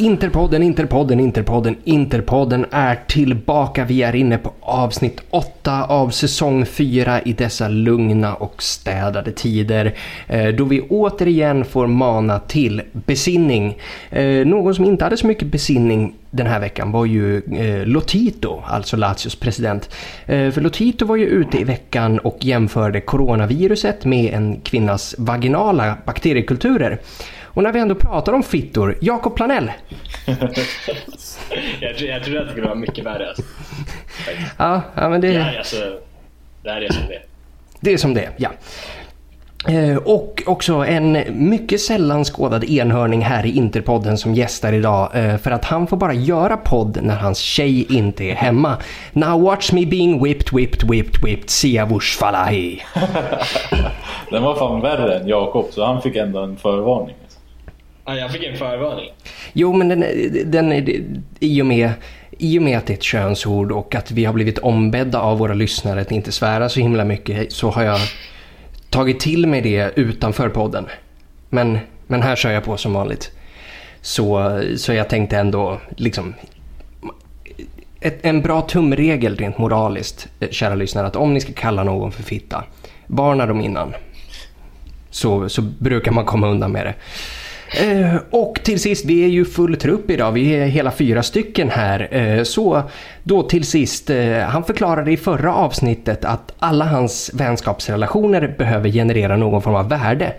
Interpodden är tillbaka. Vi är inne på avsnitt 8 av säsong 4 i dessa lugna och städade tider, då vi återigen får mana till besinning. Någon som inte hade så mycket besinning den här veckan var ju Lotito, alltså Lazios president. För Lotito var ju ute i veckan och jämförde coronaviruset med en kvinnas vaginala bakteriekulturer. Och när vi ändå pratar om fittor, Jakob Planell. jag tror att det skulle vara mycket värre. Ja, men det här är alltså, det är som det, ja. Och också en mycket sällan skådad enhörning här i Interpodden som gästar idag, för att han får bara göra podd när hans tjej inte är hemma. Now watch me being whipped, Sia vush falahi. Den var fan värre än Jakob, så han fick ändå en förvarning. Ja, jag fick en förvarning. Jo, men den i och med att det är ett könsord och att vi har blivit ombedda av våra lyssnare att inte svära så himla mycket, så har jag tagit till mig det utanför podden. Men här kör jag på som vanligt. Så jag tänkte ändå liksom en bra tumregel rent moraliskt, kära lyssnare, att om ni ska kalla någon för fitta, varna dem innan. Så brukar man komma undan med det. Och till sist, vi är ju full trupp idag, vi är hela 4 stycken här, så då till sist, han förklarade i förra avsnittet att alla hans vänskapsrelationer behöver generera någon form av värde,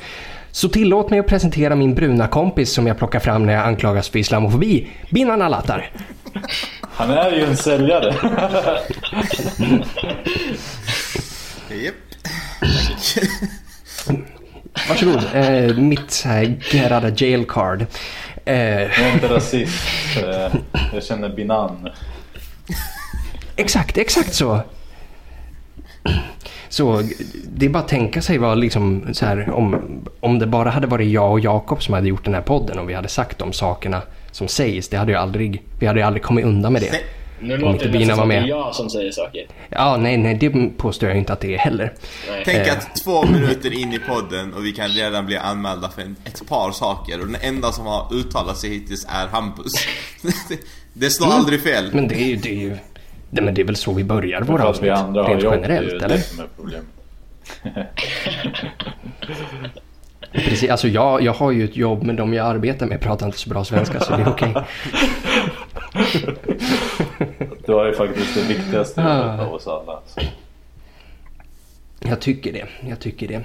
så tillåt mig att presentera min bruna kompis som jag plockar fram när jag anklagas för islamofobi, Bina Nallatar. Han är ju en säljare. Yep. Varsågod, mitt gerada jail card. Jag är inte rasist. Jag känner Binan. Exakt så. Det är bara att tänka sig vad liksom, så här, om det bara hade varit jag och Jakob som hade gjort den här podden och vi hade sagt de sakerna som sägs, vi hade aldrig kommit undan med det. Nu låter det nästan som det är jag som säger saker. Ja, nej, det påstår jag inte att det är heller. Nej. Tänk att 2 minuter in i podden och vi kan redan bli anmälda för ett par saker. Och den enda som har uttalat sig hittills är Hampus. Det slår aldrig fel. Men det är ju nej, men det är väl så vi börjar våra avsnitt rent generellt, eller? Precis, alltså jag har ju ett jobb, men de jag arbetar med pratar inte så bra svenska, så det är okej. Det var ju faktiskt det viktigaste av oss alla. Så. Jag tycker det.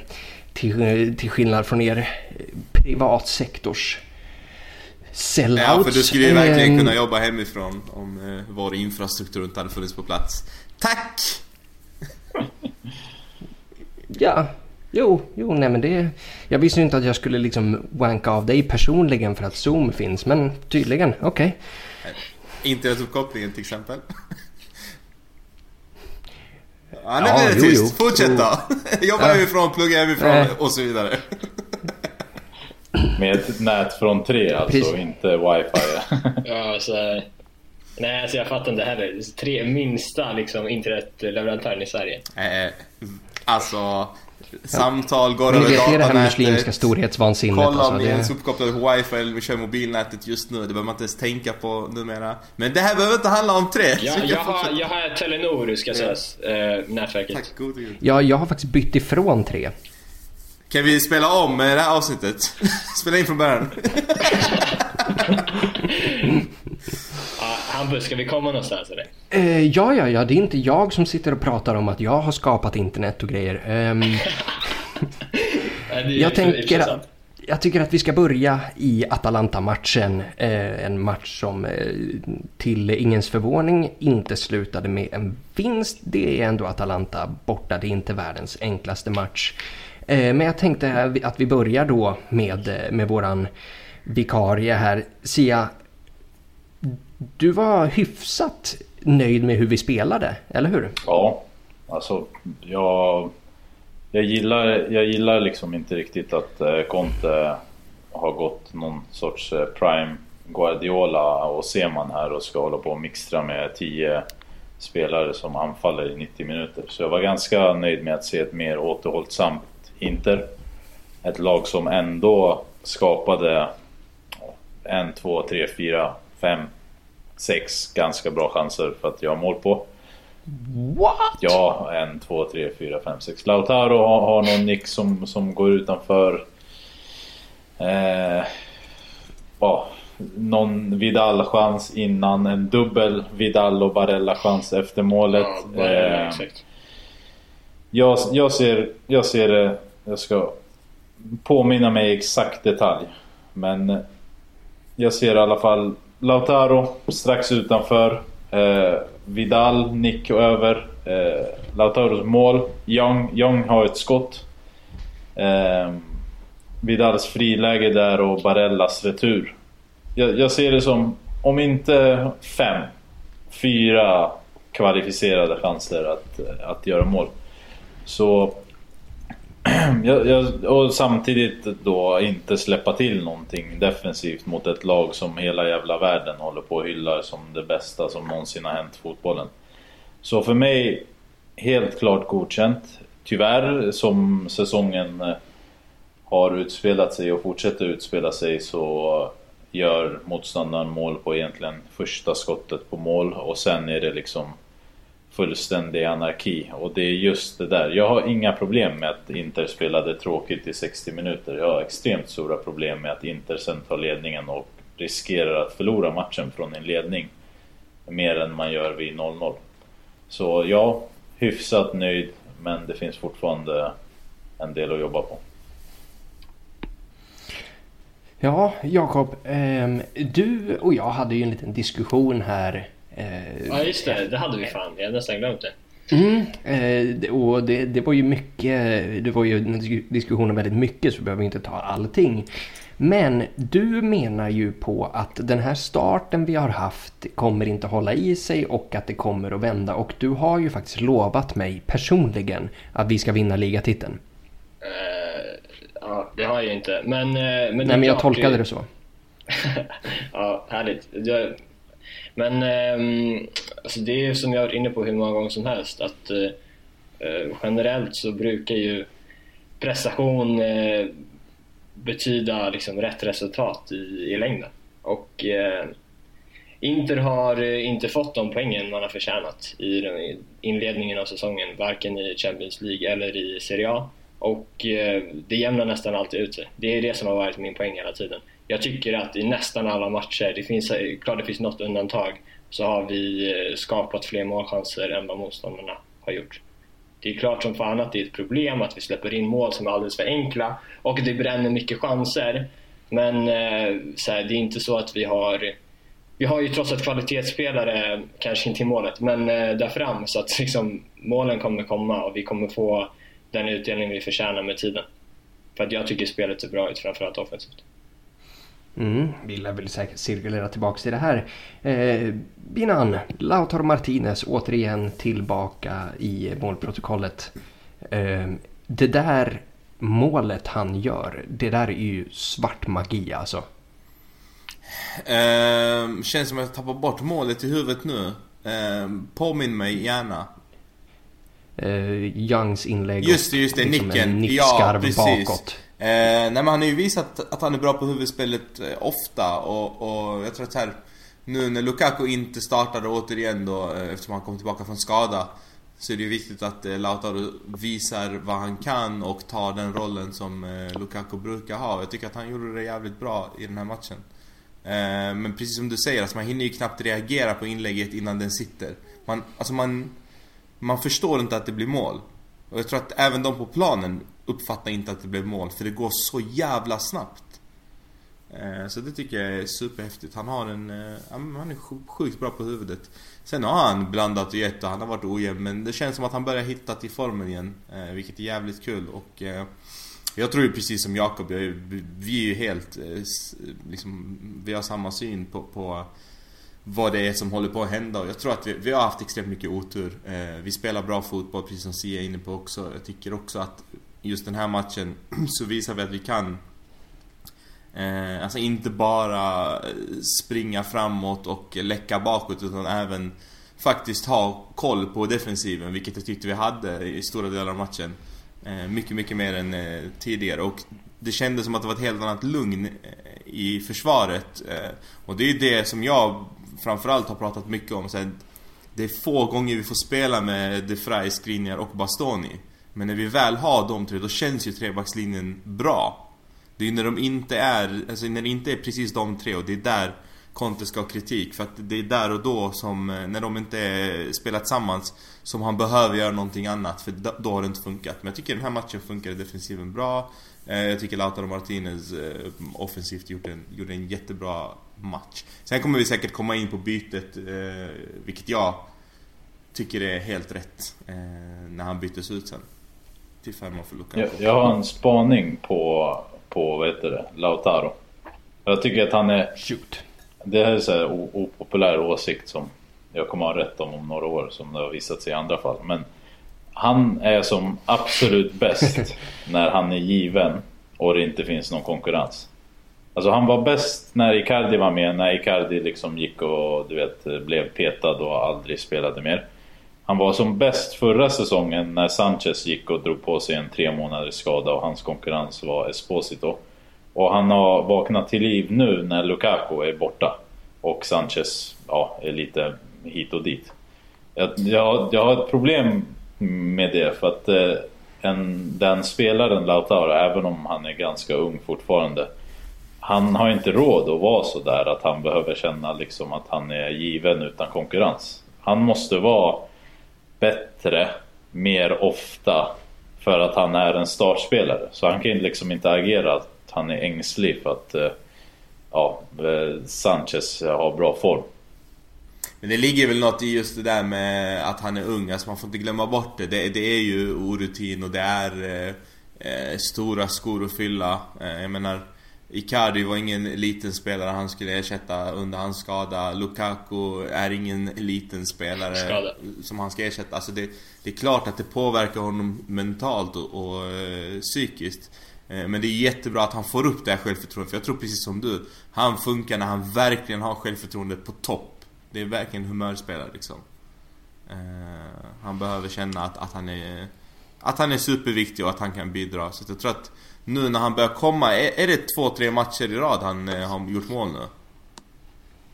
Till skillnad från er privatsektors sellouts. Ja, för du skulle ju verkligen kunna jobba hemifrån om vår infrastruktur inte hade funnits på plats. Tack! Ja. Jo, nej, men det... Jag visste ju inte att jag skulle liksom wanka av dig personligen för att Zoom finns, men tydligen, okej. Okay. Internetuppkopplingen till exempel. Ja, nej, men det är tyst. Fortsätt då. Jobba hemifrån, plugga hemifrån och så vidare. Med ett nät från 3, alltså. Precis. Inte wifi. Ja, så... Nej, alltså jag fattar inte heller. 3 minsta liksom, internetleverantören i Sverige. Alltså... Samtal går över datanätet. Det är det här muslimska storhetsvansinnet. Kolla om ni ens uppkopplade på wifi eller vi kör mobilnätet just nu. Det behöver man inte ens tänka på numera. Men det här behöver inte handla om 3. Jag har Telenor, ska sägas, nätverket. Tack, god gud. Ja, jag har faktiskt bytt ifrån 3. Kan vi spela om det här avsnittet? Spela in från början. Hampus, ska vi komma någonstans eller? Ja, det är inte jag som sitter och pratar om att jag har skapat internet och grejer. Jag tycker att vi ska börja i Atalanta-matchen. En match som till ingens förvåning inte slutade med en vinst. Det är ändå Atalanta borta, det är inte världens enklaste match. Men jag tänkte att vi börjar då med våran vikarie här, Sia. Du var hyfsat nöjd med hur vi spelade, eller hur? Ja, alltså jag gillar liksom inte riktigt att Conte har gått någon sorts prime Guardiola och Seman här och ska hålla på och mixtra med 10 spelare som anfaller i 90 minuter. Så jag var ganska nöjd med att se ett mer återhållsamt Inter. Ett lag som ändå skapade en, två, tre, fyra, fem, sex ganska bra chanser för att jag har mål på. What? Ja, en, två, tre, fyra, fem, sex. Lautaro har någon nick som går utanför. Någon Vidal-chans innan, en dubbel Vidal och Barella-chans efter målet. Ja, jag ser jag ska påminna mig exakt detalj, men jag ser i alla fall Lautaro strax utanför, Vidal nick över, Lautaros mål. Young har ett skott, Vidals friläge där och Barellas retur. Jag ser det som, om inte 5-4 kvalificerade chanser att göra mål. Så och samtidigt då inte släppa till någonting defensivt mot ett lag som hela jävla världen håller på och hyllar som det bästa som någonsin har hänt fotbollen. Så för mig helt klart godkänt. Tyvärr, som säsongen har utspelat sig och fortsätter utspela sig, så gör motståndaren mål på egentligen första skottet på mål, och sen är det liksom fullständig anarki. Och det är just det där. Jag har inga problem med att Inter spelade tråkigt i 60 minuter. Jag har extremt stora problem med att Inter sen tar ledningen och riskerar att förlora matchen från en ledning mer än man gör vid 0-0. Så ja, hyfsat nöjd, men det finns fortfarande en del att jobba på. Ja, Jakob, du och jag hade ju en liten diskussion här. Ja, just det, det hade vi fan, jag hade nästan glömt det. Och det var ju mycket, det var ju diskussioner väldigt mycket, så behöver vi inte ta allting. Men du menar ju på att den här starten vi har haft kommer inte hålla i sig och att det kommer att vända. Och du har ju faktiskt lovat mig personligen att vi ska vinna ligatiteln. Ja, det har jag inte. Men nej, men jag tolkade det så. Ja, härligt. Men alltså det är ju som jag har varit inne på hur många gånger som helst, att generellt så brukar ju prestation betyda liksom rätt resultat i längden. Och Inter har inte fått de poängen man har förtjänat i den inledningen av säsongen, varken i Champions League eller i Serie A. Och det jämnar nästan alltid ut sig. Det är det som har varit min poäng hela tiden. Jag tycker att i nästan alla matcher, det finns något undantag, så har vi skapat fler målchanser än vad motståndarna har gjort. Det är klart som fan att det är ett problem att vi släpper in mål som är alldeles för enkla och det bränner mycket chanser. Men så här, det är inte så att vi har ju trots att kvalitetsspelare kanske inte i målet, men där fram, så att liksom, målen kommer komma och vi kommer få den utdelning vi förtjänar med tiden. För att jag tycker spelet är bra ut, framförallt offensivt. Vi vill säkert cirkulera tillbaka till det här. Binan, Lautaro Martinez återigen tillbaka i målprotokollet. Det där målet han gör, det där är ju svart magi alltså. Känns som att jag tappar bort målet i huvudet nu. Påminn mig gärna. Youngs inlägg. Just det, liksom nicken. Ja, precis. Bakåt. Nej, men han har ju visat att han är bra på huvudspelet ofta, och jag tror att här, nu när Lukaku inte startade återigen då, eftersom han kom tillbaka från skada, så är det ju viktigt att Lautaro visar vad han kan och tar den rollen som Lukaku brukar ha. Jag tycker att han gjorde det jävligt bra i den här matchen. Men precis som du säger, alltså, man hinner ju knappt reagera på inlägget innan den sitter. Man förstår inte att det blir mål. Och jag tror att även de på planen uppfattar inte att det blev mål, för det går så jävla snabbt. Så det tycker jag är superhäftigt. Han är sjukt bra på huvudet. Sen har han blandat och gett, han har varit ojämn, men det känns som att han börjar hitta till formen igen, vilket är jävligt kul. Och jag tror ju precis som Jakob, vi är ju helt liksom, vi har samma syn på vad det är som håller på att hända. Och jag tror att vi har haft extremt mycket otur. Vi spelar bra fotboll, precis som Sia är inne på också. Jag tycker också att just den här matchen så visar vi att vi kan alltså inte bara springa framåt och läcka bakåt, utan även faktiskt ha koll på defensiven, vilket jag tyckte vi hade i stora delar av matchen. Mycket mer än tidigare. Och det kändes som att det var ett helt annat lugn i försvaret. Och det är det som jag framförallt har pratat mycket om. Så här, det är få gånger vi får spela med De Frey, Skriniar och Bastoni. Men när vi väl har de tre, då känns ju trebackslinjen bra. Det är ju när de inte är, alltså när det inte är precis de tre, och det är där Conte ska ha kritik. För att det är där och då som, när de inte är spelat tillsammans, som han behöver göra någonting annat. För då har det inte funkat. Men jag tycker den här matchen funkade defensiven bra. Jag tycker Lautaro Martinez offensivt gjorde en jättebra match. Sen kommer vi säkert komma in på bytet, vilket jag tycker är helt rätt, när han byttes ut sen till 5 för Lukaku. Jag har en spaning på vad heter det, Lautaro. Jag tycker att han är shoot. Det här är så här opopulär åsikt som jag kommer ha rätt om några år, som det har visat sig i andra fall. Men han är som absolut bäst när han är given och det inte finns någon konkurrens. Alltså han var bäst när Icardi var med, när Icardi liksom gick och du vet, blev petad och aldrig spelade mer. Han var som bäst förra säsongen när Sanchez gick och drog på sig en 3 månaders skada och hans konkurrens var Esposito. Och han har vaknat till liv nu när Lukaku är borta och Sanchez är lite hit och dit. Jag har ett problem med det, för att den spelaren Lautaro, även om han är ganska ung fortfarande, han har inte råd att vara så där att han behöver känna liksom att han är given utan konkurrens. Han måste vara bättre mer ofta för att han är en startspelare. Så han kan liksom inte agera att han är ängslig för att Sanchez har bra form. Men det ligger väl något i just det där med att han är ung, alltså man får inte glömma bort det. Det är ju orutin och det är stora skor att fylla. Jag menar, Icardi var ingen liten spelare han skulle ersätta under hans skada. Lukaku är ingen liten spelare som han ska ersätta. Alltså det är klart att det påverkar honom mentalt och psykiskt. Men det är jättebra att han får upp det här självförtroendet. För jag tror precis som du, han funkar när han verkligen har självförtroendet på topp. Det är verkligen en humörspelare liksom. Han behöver känna att han är superviktig och att han kan bidra. Så jag tror att nu när han börjar komma, är det 2-3 matcher i rad han har gjort mål nu?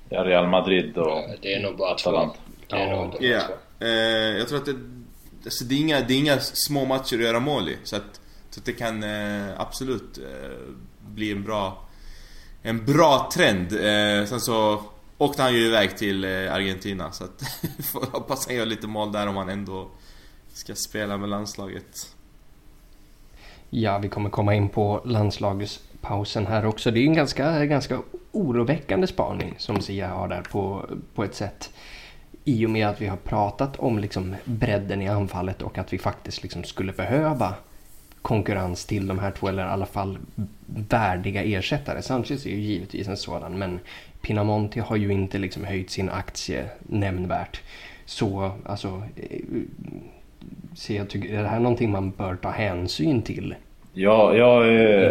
Ja, Real Madrid och det är nog bara Atalanta. Jag tror att det är inga små matcher att göra mål i. Så det kan absolut bli en bra trend. Sen så åkte han ju iväg till Argentina, så att får hoppas han gör lite mål där om han ändå ska spela med landslaget. Ja, vi kommer komma in på landslagspausen här också. Det är en ganska oroväckande spaning som Sia har där på ett sätt. I och med att vi har pratat om liksom bredden i anfallet och att vi faktiskt liksom skulle behöva konkurrens till de här två, eller i alla fall värdiga ersättare. Sanchez är ju givetvis en sådan, men Pinamonti har ju inte liksom höjt sin aktie nämnvärt. Så alltså, så jag tycker är det här någonting man bör ta hänsyn till. Ja,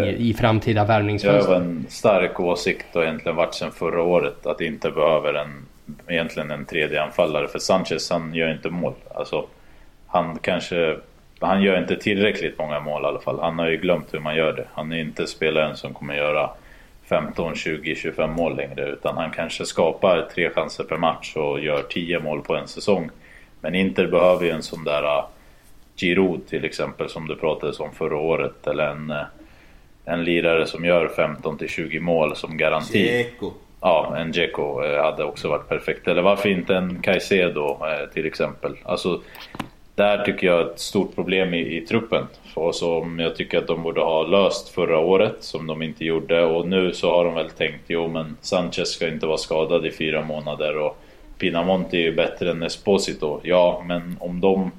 i framtida värvningsfönster. Jag har en stark åsikt och egentligen varit sedan förra året att inte behöver egentligen en tredje anfallare, för Sanchez, han gör inte mål. Alltså han gör inte tillräckligt många mål i alla fall. Han har ju glömt hur man gör det. Han är inte spelaren som kommer göra 15, 20, 25 mål längre, utan han kanske skapar 3 chanser per match och gör 10 mål på en säsong. Men Inter behöver ju en sån där Giroud till exempel som du pratade om förra året, eller en lirare som gör 15-20 mål som garanti. Dzeko. Ja, en Dzeko hade också varit perfekt. Eller varför inte en Caicedo till exempel? Alltså där tycker jag är ett stort problem i truppen, och som jag tycker att de borde ha löst förra året, som de inte gjorde. Och nu så har de väl tänkt, jo men Sanchez ska inte vara skadad i 4 månader och Pinamonti är ju bättre än Esposito. Ja, men om de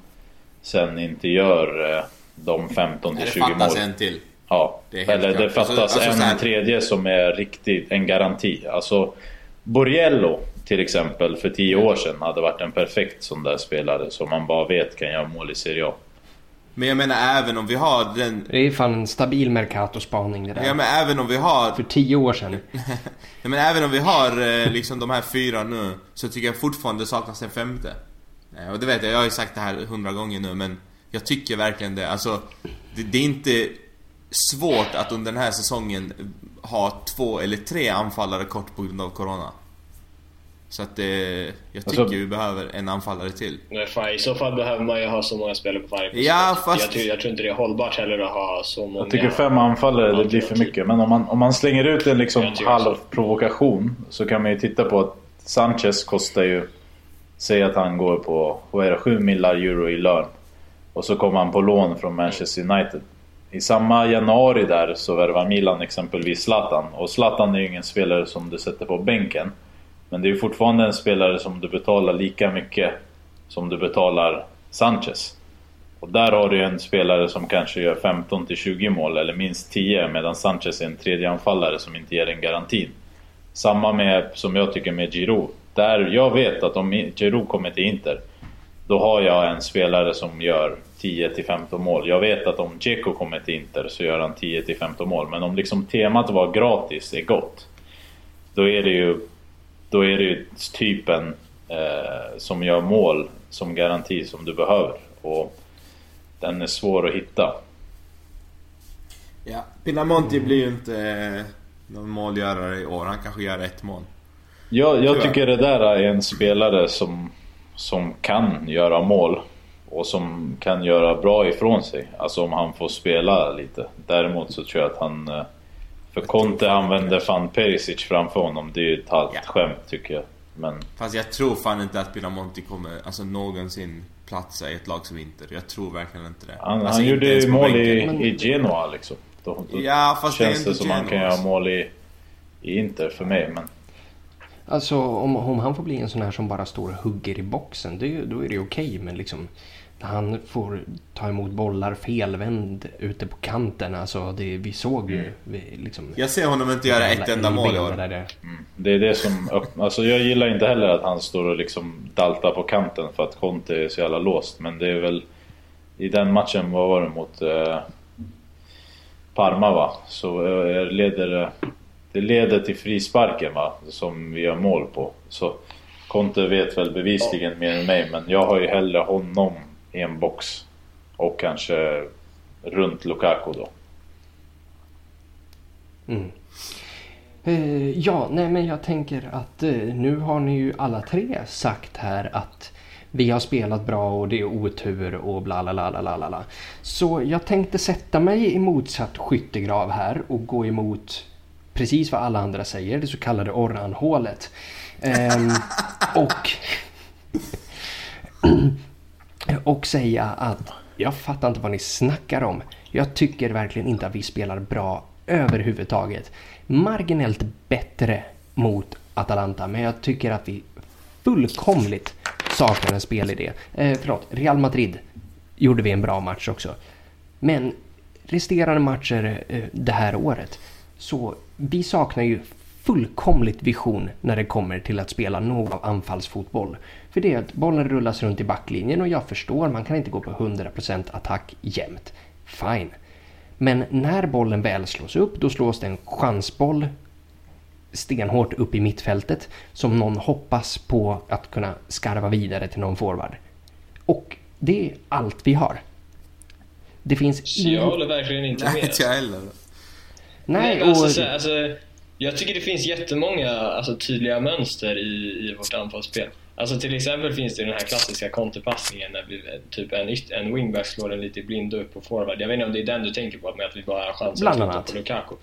sen inte gör de 15-20 mål. Det fattas en till. Ja, eller det fattas en tredje som är riktigt en garanti. Alltså Borriello till exempel för 10 år sedan hade varit en perfekt sån där spelare som man bara vet kan göra mål i Serie A. Men jag menar, även om vi har den... Det är fan en stabil Mercato-spaning det där. Ja, men även om vi har... För 10 år sedan. Ja, men även om vi har liksom de här 4 nu, så tycker jag fortfarande saknas en 5:e. Och det vet jag har ju sagt det här 100 gånger nu, men jag tycker verkligen det. Alltså, det är inte... svårt att under den här säsongen ha 2 eller 3 anfallare kort på grund av corona. Så att jag tycker vi behöver en anfallare till. Nej, fan, i så fall behöver man ju ha så många spelare på varje position. Ja, fast... jag tror inte det är hållbart heller att ha så många. Jag tycker 5 anfallare, det blir för mycket. Men om man slänger ut en liksom halv provokation, så kan man ju titta på att Sanchez kostar ju, säg att han går på 7 miljoner euro i lön, och så kommer han på lån från Manchester United. I samma januari där så värvar Milan exempelvis Zlatan. Och Zlatan är ju ingen spelare som du sätter på bänken, men det är ju fortfarande en spelare som du betalar lika mycket som du betalar Sanchez. Och där har du en spelare som kanske gör 15-20 mål eller minst 10, medan Sanchez är en tredje anfallare som inte ger en garantin. Samma med, som jag tycker, med Giroud. Där jag vet att om Giroud kommer till Inter, då har jag en spelare som gör 10-15 mål. Jag vet att om Dzeko kommer till Inter så gör han 10-15 mål. Men om liksom temat var gratis är gott, då är det ju typen som gör mål som garanti som du behöver. Och den är svår att hitta. Ja, Pinamonti blir ju inte någon målgörare i år. Han kanske gör 1 mål. Jag tycker det där är en spelare som kan göra mål och som kan göra bra ifrån sig, alltså om han får spela lite. Däremot så tror jag att han, för Conte använder fan Perisic framför honom. Det är ju ett halvt skämt, tycker jag. Men... fast jag tror fan inte att Pinamonti kommer någonsin platsa i ett lag som Inter. Jag tror verkligen inte det. Han gjorde ju mål i Genoa liksom. Då ja, fast känns det som Genoa, han kan göra mål i Inter för mig, men alltså om han får bli en sån här som bara står och hugger i boxen, då är det okej. Men liksom, han får ta emot bollar felvänd ute på kanten. Alltså vi såg ju jag ser honom inte göra ett enda mål i år. Det är det som, alltså jag gillar inte heller att han står och liksom daltar på kanten, för att Conte är så jävla låst. Men det är väl i den matchen, vad var det mot Parma, va? Så det leder till frisparken, va, som vi gör mål på. Så Conte vet väl bevisligen mer än mig, men jag har ju hellre honom i en box och kanske runt Lukaku då. Jag tänker att nu har ni ju alla tre sagt här att vi har spelat bra och det är otur och bla bla bla bla bla. Så jag tänkte sätta mig i motsatt skyttegrav här och gå emot precis vad alla andra säger, det så kallade orranhålet. Och säga att jag fattar inte vad ni snackar om. Jag tycker verkligen inte att vi spelar bra överhuvudtaget. Marginellt bättre mot Atalanta, men jag tycker att vi fullkomligt saknar en spelidé. Real Madrid gjorde vi en bra match också. Men resterande matcher det här året, så vi saknar ju fullkomligt vision när det kommer till att spela någon av anfallsfotboll. För det är att bollen rullas runt i backlinjen, och jag förstår, man kan inte gå på 100% attack jämt. Fine. Men när bollen väl slås upp, då slås det en chansboll stenhårt upp i mittfältet som någon hoppas på att kunna skarva vidare till någon forward. Och det är allt vi har. Det finns... jag håller verkligen inte med. Nej, jag tycker det finns jättemånga tydliga mönster i vårt anfallsspel. Alltså till exempel finns det den här klassiska konterpassningen när vi, typ en wingback slår den lite blind upp på forward. Jag vet inte om det är den du tänker på, med att vi bara har chansen att slå på Lukaku.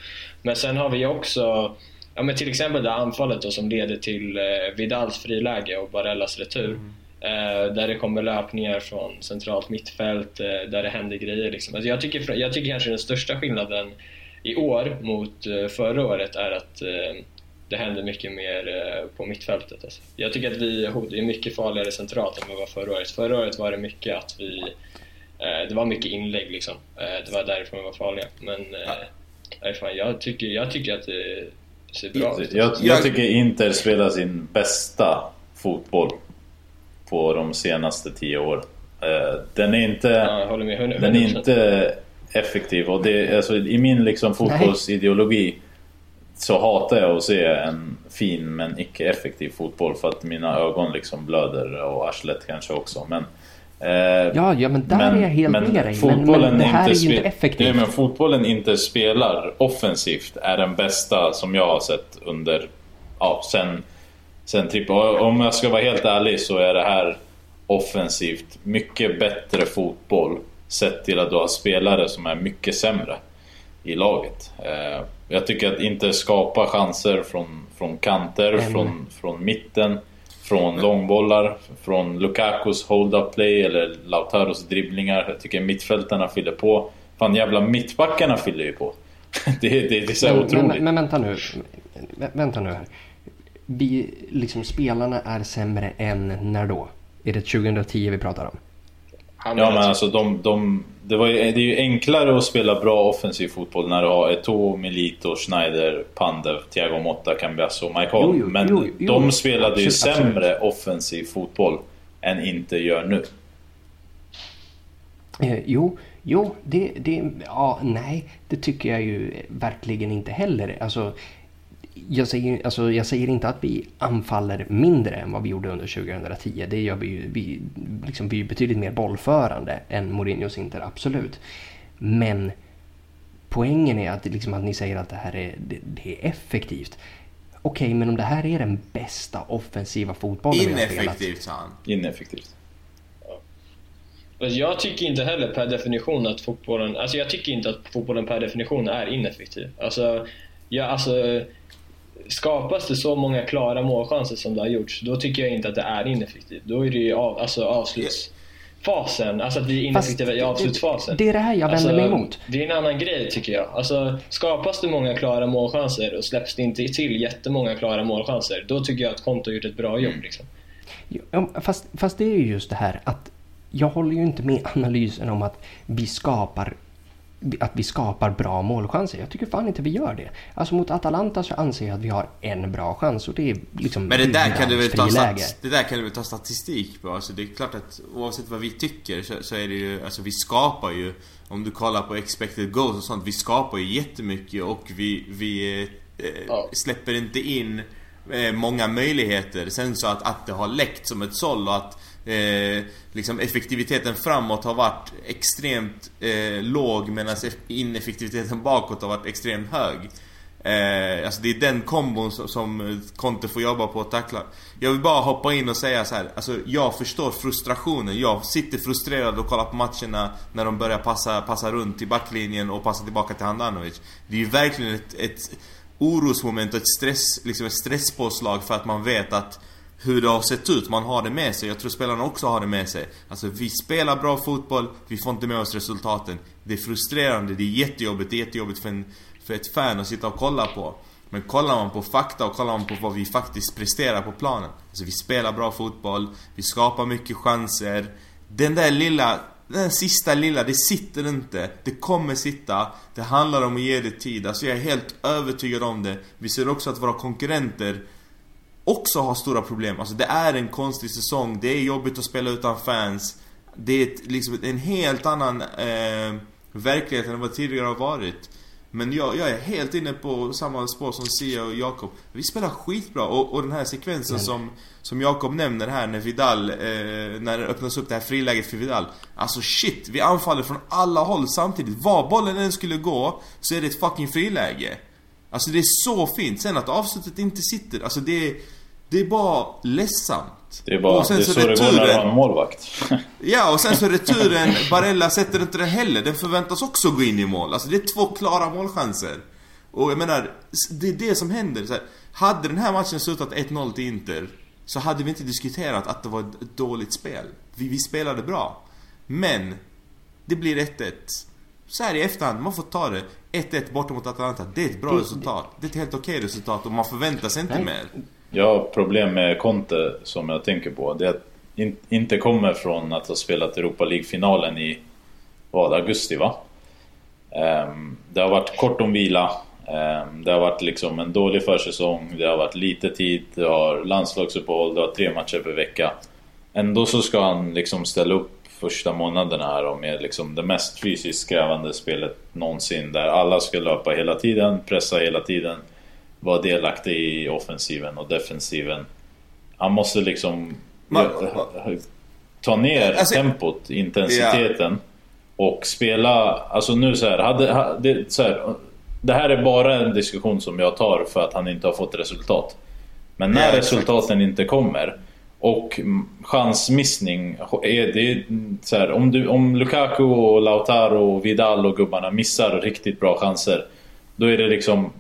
Men sen har vi också men till exempel det anfallet då, som leder till Vidals friläge och Barellas retur. Där det kommer löpningar från centralt mittfält, där det händer grejer liksom. Alltså jag tycker kanske den största skillnaden i år mot förra året är att det händer mycket mer på mittfältet. Alltså. Jag tycker att vi är mycket farligare centralt än vad vi var förra året. Förra året var det mycket att det var mycket inlägg liksom. Det var därifrån vi var farliga. Men jag tycker att det ser bra ut. Jag tycker Inter spelar sin bästa fotboll på de senaste 10 åren. Den är inte... jag håller med, 100%. Den är inte... effektiv, och det, alltså, i min fotbollsideologi så hatar jag att se en fin men icke effektiv fotboll, för att mina ögon blöder och arslet kanske också, men Ja, men där är jag helt med dig. Men det här är ju inte effektivt. Ja, men fotbollen inte spelar offensivt är den bästa som jag har sett under, ja, sen trippel. Om jag ska vara helt ärlig så är det här offensivt mycket bättre fotboll sett till att du har spelare som är mycket sämre i laget. Jag tycker att inte skapa chanser från kanter, från mitten, från långbollar, från Lukakus hold-up play eller Lautaros dribblingar. Jag tycker mittfältarna fyller på. Fan, jävla mittbackarna fyller ju på. Det är så otroligt. Men vänta nu här. Vi, liksom, spelarna är sämre än när då? Är det 2010 vi pratar om? Ja, men alltså det är ju enklare att spela bra offensiv fotboll när du har Eto'o, Milito, Schneider, Pandev, Thiago Motta, Cambiasso, Michael. Men de spelade ju sämre offensiv fotboll än inte gör nu. Det tycker jag ju verkligen inte heller. Alltså, jag säger inte att vi anfaller mindre än vad vi gjorde under 2010. Det gör vi ju, vi är betydligt mer bollförande än Mourinhos Inter, absolut. Men poängen är att, liksom, att ni säger att det här är, det är effektivt. Okej, men om det här är den bästa offensiva fotbollen... Ineffektivt. Jag tycker inte heller per definition att fotbollen... Alltså jag tycker inte att fotbollen per definition är ineffektiv. Alltså, skapas det så många klara målchanser som det har gjorts, då tycker jag inte att det är ineffektivt. Då är det ju avslutsfasen. Alltså att vi är ineffektiva i avslutsfasen. Det är det här jag vänder mig emot. Det är en annan grej, tycker jag. Alltså, skapas det många klara målchanser och släpps det inte till jättemånga klara målchanser, då tycker jag att Conte har gjort ett bra jobb. Liksom. Fast det är ju just det här att jag håller ju inte med analysen om att vi skapar bra målchanser. Jag tycker fan inte vi gör det. Alltså mot Atalanta så anser jag att vi har en bra chans, och det är liksom... Men det där kan du väl ta statistik på. Alltså det är klart att oavsett vad vi tycker så är det ju, alltså vi skapar ju, om du kollar på expected goals och sånt, vi skapar ju jättemycket och vi släpper inte in många möjligheter. Sen så att det har läckt som ett såll och att liksom effektiviteten framåt har varit extremt låg, medan ineffektiviteten bakåt har varit extremt hög. Alltså det är den kombon som Conte får jobba på att tackla. Jag vill bara hoppa in och säga så här, alltså jag förstår frustrationen. Jag sitter frustrerad och kollar på matcherna när de börjar passa runt till backlinjen och passa tillbaka till Handanovic. Det är ju verkligen ett orosmoment och ett stresspåslag, för att man vet att hur det har sett ut, man har det med sig. Jag tror spelarna också har det med sig. Alltså vi spelar bra fotboll, vi får inte med oss resultaten. Det är frustrerande, det är jättejobbigt. Det är jättejobbigt för ett fan att sitta och kolla på. Men kollar man på fakta och kollar man på vad vi faktiskt presterar på planen, alltså vi spelar bra fotboll, vi skapar mycket chanser. Den sista lilla, det sitter inte. Det kommer sitta. Det handlar om att ge det tid. Alltså jag är helt övertygad om det. Vi ser också att våra konkurrenter också har stora problem. Alltså det är en konstig säsong. Det är jobbigt att spela utan fans. Det är en helt annan verklighet än vad tidigare har varit. Men jag är helt inne på samma spår som Sia och Jakob. Vi spelar skitbra. Och den här sekvensen som Jakob nämner här, när Vidal när det öppnas upp det här friläget för Vidal. Alltså shit, vi anfaller från alla håll samtidigt. Var bollen än skulle gå så är det ett fucking friläge. Alltså det är så fint. Sen att avslutet inte sitter, alltså det är bara ledsamt. Det är bara, och sen det är så returen, det går när man har målvakt. Ja, och sen så returen, Barella sätter inte den heller. Den förväntas också gå in i mål. Alltså det är två klara målchanser. Och jag menar, det är det som händer. Så här, hade den här matchen slutat 1-0 till Inter, så hade vi inte diskuterat att det var ett dåligt spel. Vi spelade bra. Men det blir 1-1. Så här i efterhand, man får ta det. 1-1 borta mot Atalanta, det är ett bra resultat. Det är ett helt okej resultat och man förväntar sig inte mer. Ja, problem med Conte som jag tänker på, det är att inte kommer från att ha spelat Europa League-finalen i augusti, va? Det har varit kort om vila. Det har varit liksom en dålig försäsong. Det har varit lite tid. Det har landslagsuppehåll. Det har 3 matcher per vecka. Ändå så ska han liksom ställa upp första månaderna här och med liksom det mest fysiskt krävande spelet någonsin, där alla ska löpa hela tiden, pressa hela tiden, vara delaktig i offensiven och defensiven. Han måste liksom ta ner tempot, intensiteten och spela. Alltså nu så här, det här är bara en diskussion som jag tar för att han inte har fått resultat. Men när resultaten inte kommer och chansmissning är det så här, om Lukaku och Lautaro och Vidal och gubbarna missar riktigt bra chanser, då är det liksom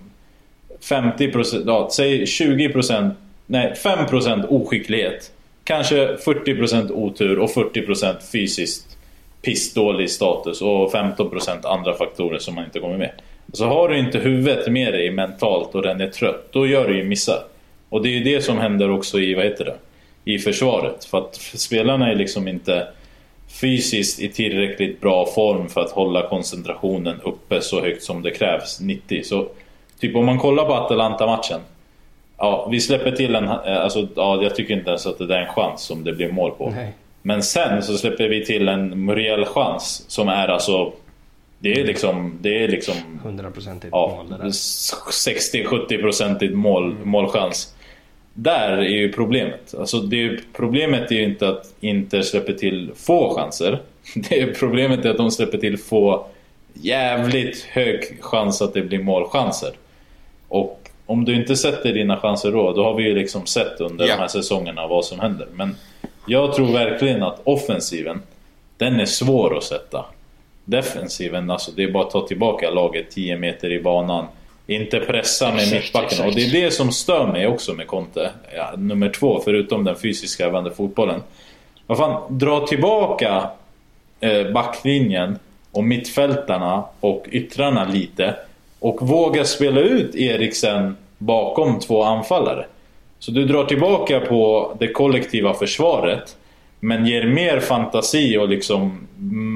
50%, säg 20%, nej 5% oskicklighet, kanske 40% otur och 40% fysiskt pissdålig status och 15% andra faktorer som man inte kommer med. Så har du inte huvudet med dig mentalt och den är trött, då gör du ju missar. Och det är ju det som händer också i, i försvaret. För att spelarna är liksom inte fysiskt i tillräckligt bra form för att hålla koncentrationen uppe så högt som det krävs 90. Så typ om man kollar på Atalanta-matchen, vi släpper till en, jag tycker inte ens att det där är en chans som det blir mål på. Nej. Men sen så släpper vi till en Muriel chans som är alltså, det är liksom 100% mål, det där 60-70% målchans. Där är ju problemet. Alltså problemet är ju inte att inte släpper till få chanser. Det är problemet är att de släpper till få jävligt hög chans att det blir målchanser. Och om du inte sätter dina chanser då har vi ju liksom sett under de här säsongerna vad som händer. Men jag tror verkligen att offensiven, den är svår att sätta. Defensiven, alltså det är bara att ta tillbaka laget 10 meter i banan, inte pressa med mittbacken. Och det är det som stör mig också med Conte, nummer 2, förutom den fysiska övande fotbollen. Vad fan, dra tillbaka backlinjen och mittfältarna och yttrarna lite och våga spela ut Eriksen bakom 2 anfallare. Så du drar tillbaka på det kollektiva försvaret men ger mer fantasi och liksom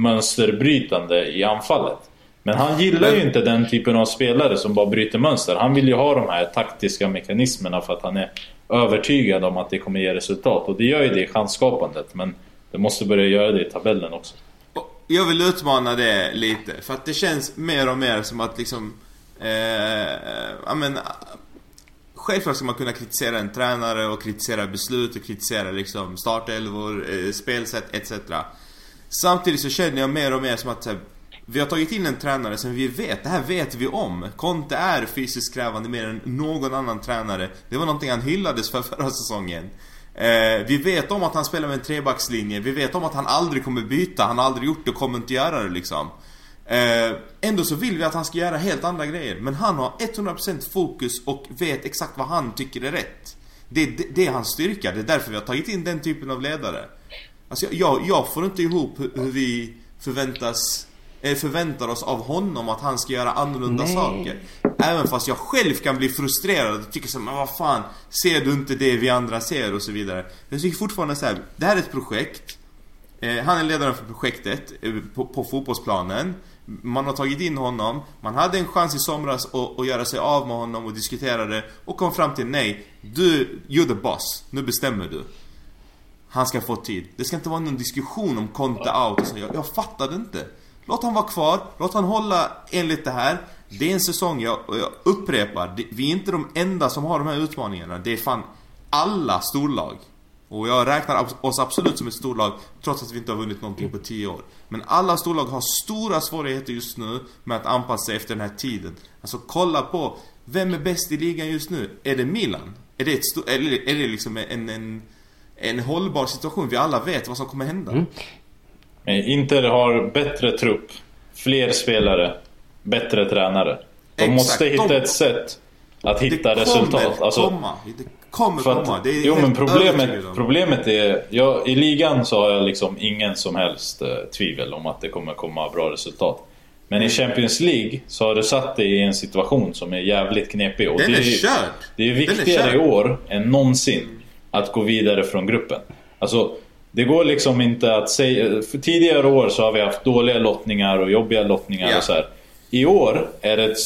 mönsterbrytande i anfallet. Men han gillar ju inte den typen av spelare som bara bryter mönster. Han vill ju ha de här taktiska mekanismerna för att han är övertygad om att det kommer ge resultat. Och det gör ju det i chansskapandet, men det måste börja göra det i tabellen också. Jag vill utmana det lite, för att det känns mer och mer som att liksom självklart ska man kunna kritisera en tränare och kritisera beslut och kritisera liksom startelvor, spelsätt etc. Samtidigt så känner jag mer och mer som att vi har tagit in en tränare som vi vet, det här vet vi om, Conte är fysiskt krävande mer än någon annan tränare. Det var någonting han hyllades för förra säsongen. Vi vet om att han spelar med en trebackslinje, vi vet om att han aldrig kommer byta, han har aldrig gjort det och kommer inte göra det liksom. Ändå så vill vi att han ska göra helt andra grejer, men han har 100% fokus och vet exakt vad han tycker är rätt. Det är hans styrka, det är därför vi har tagit in den typen av ledare. Alltså jag får inte ihop hur vi förväntar oss av honom att han ska göra annorlunda saker. Även fast jag själv kan bli frustrerad och tycker så här, men vad fan, ser du inte det vi andra ser och så vidare. Jag tycker fortfarande så här, det här är ett projekt. Han är ledaren för projektet på fotbollsplanen. Man har tagit in honom. Man hade en chans i somras att göra sig av med honom och diskutera det och kom fram till nej, you're the boss. Nu bestämmer du. Han ska få tid. Det ska inte vara någon diskussion om Conte out. Jag fattade inte. Låt han vara kvar. Låt han hålla enligt det här. Det är en säsong, jag upprepar, vi är inte de enda som har de här utmaningarna. Det är fan alla storlag. Och jag räknar oss absolut som ett storlag, trots att vi inte har vunnit någonting på 10 år. Men alla storlag har stora svårigheter just nu med att anpassa sig efter den här tiden. Alltså kolla på, vem är bäst i ligan just nu? Är det Milan? Är det är det liksom en hållbar situation? Vi alla vet vad som kommer hända. Inter har bättre trupp, fler spelare, bättre tränare. De måste hitta ett sätt att hitta resultat. Det kommer komma. Det är problemet är, i ligan så har jag liksom ingen som helst tvivel om att det kommer komma bra resultat. Men i Champions League så har du satt dig i en situation som är jävligt knepig. Och det är viktigare i år än någonsin att gå vidare från gruppen. Alltså det går liksom inte att säga, för tidigare år så har vi haft dåliga lottningar och jobbiga lottningar och så här. I år är det ett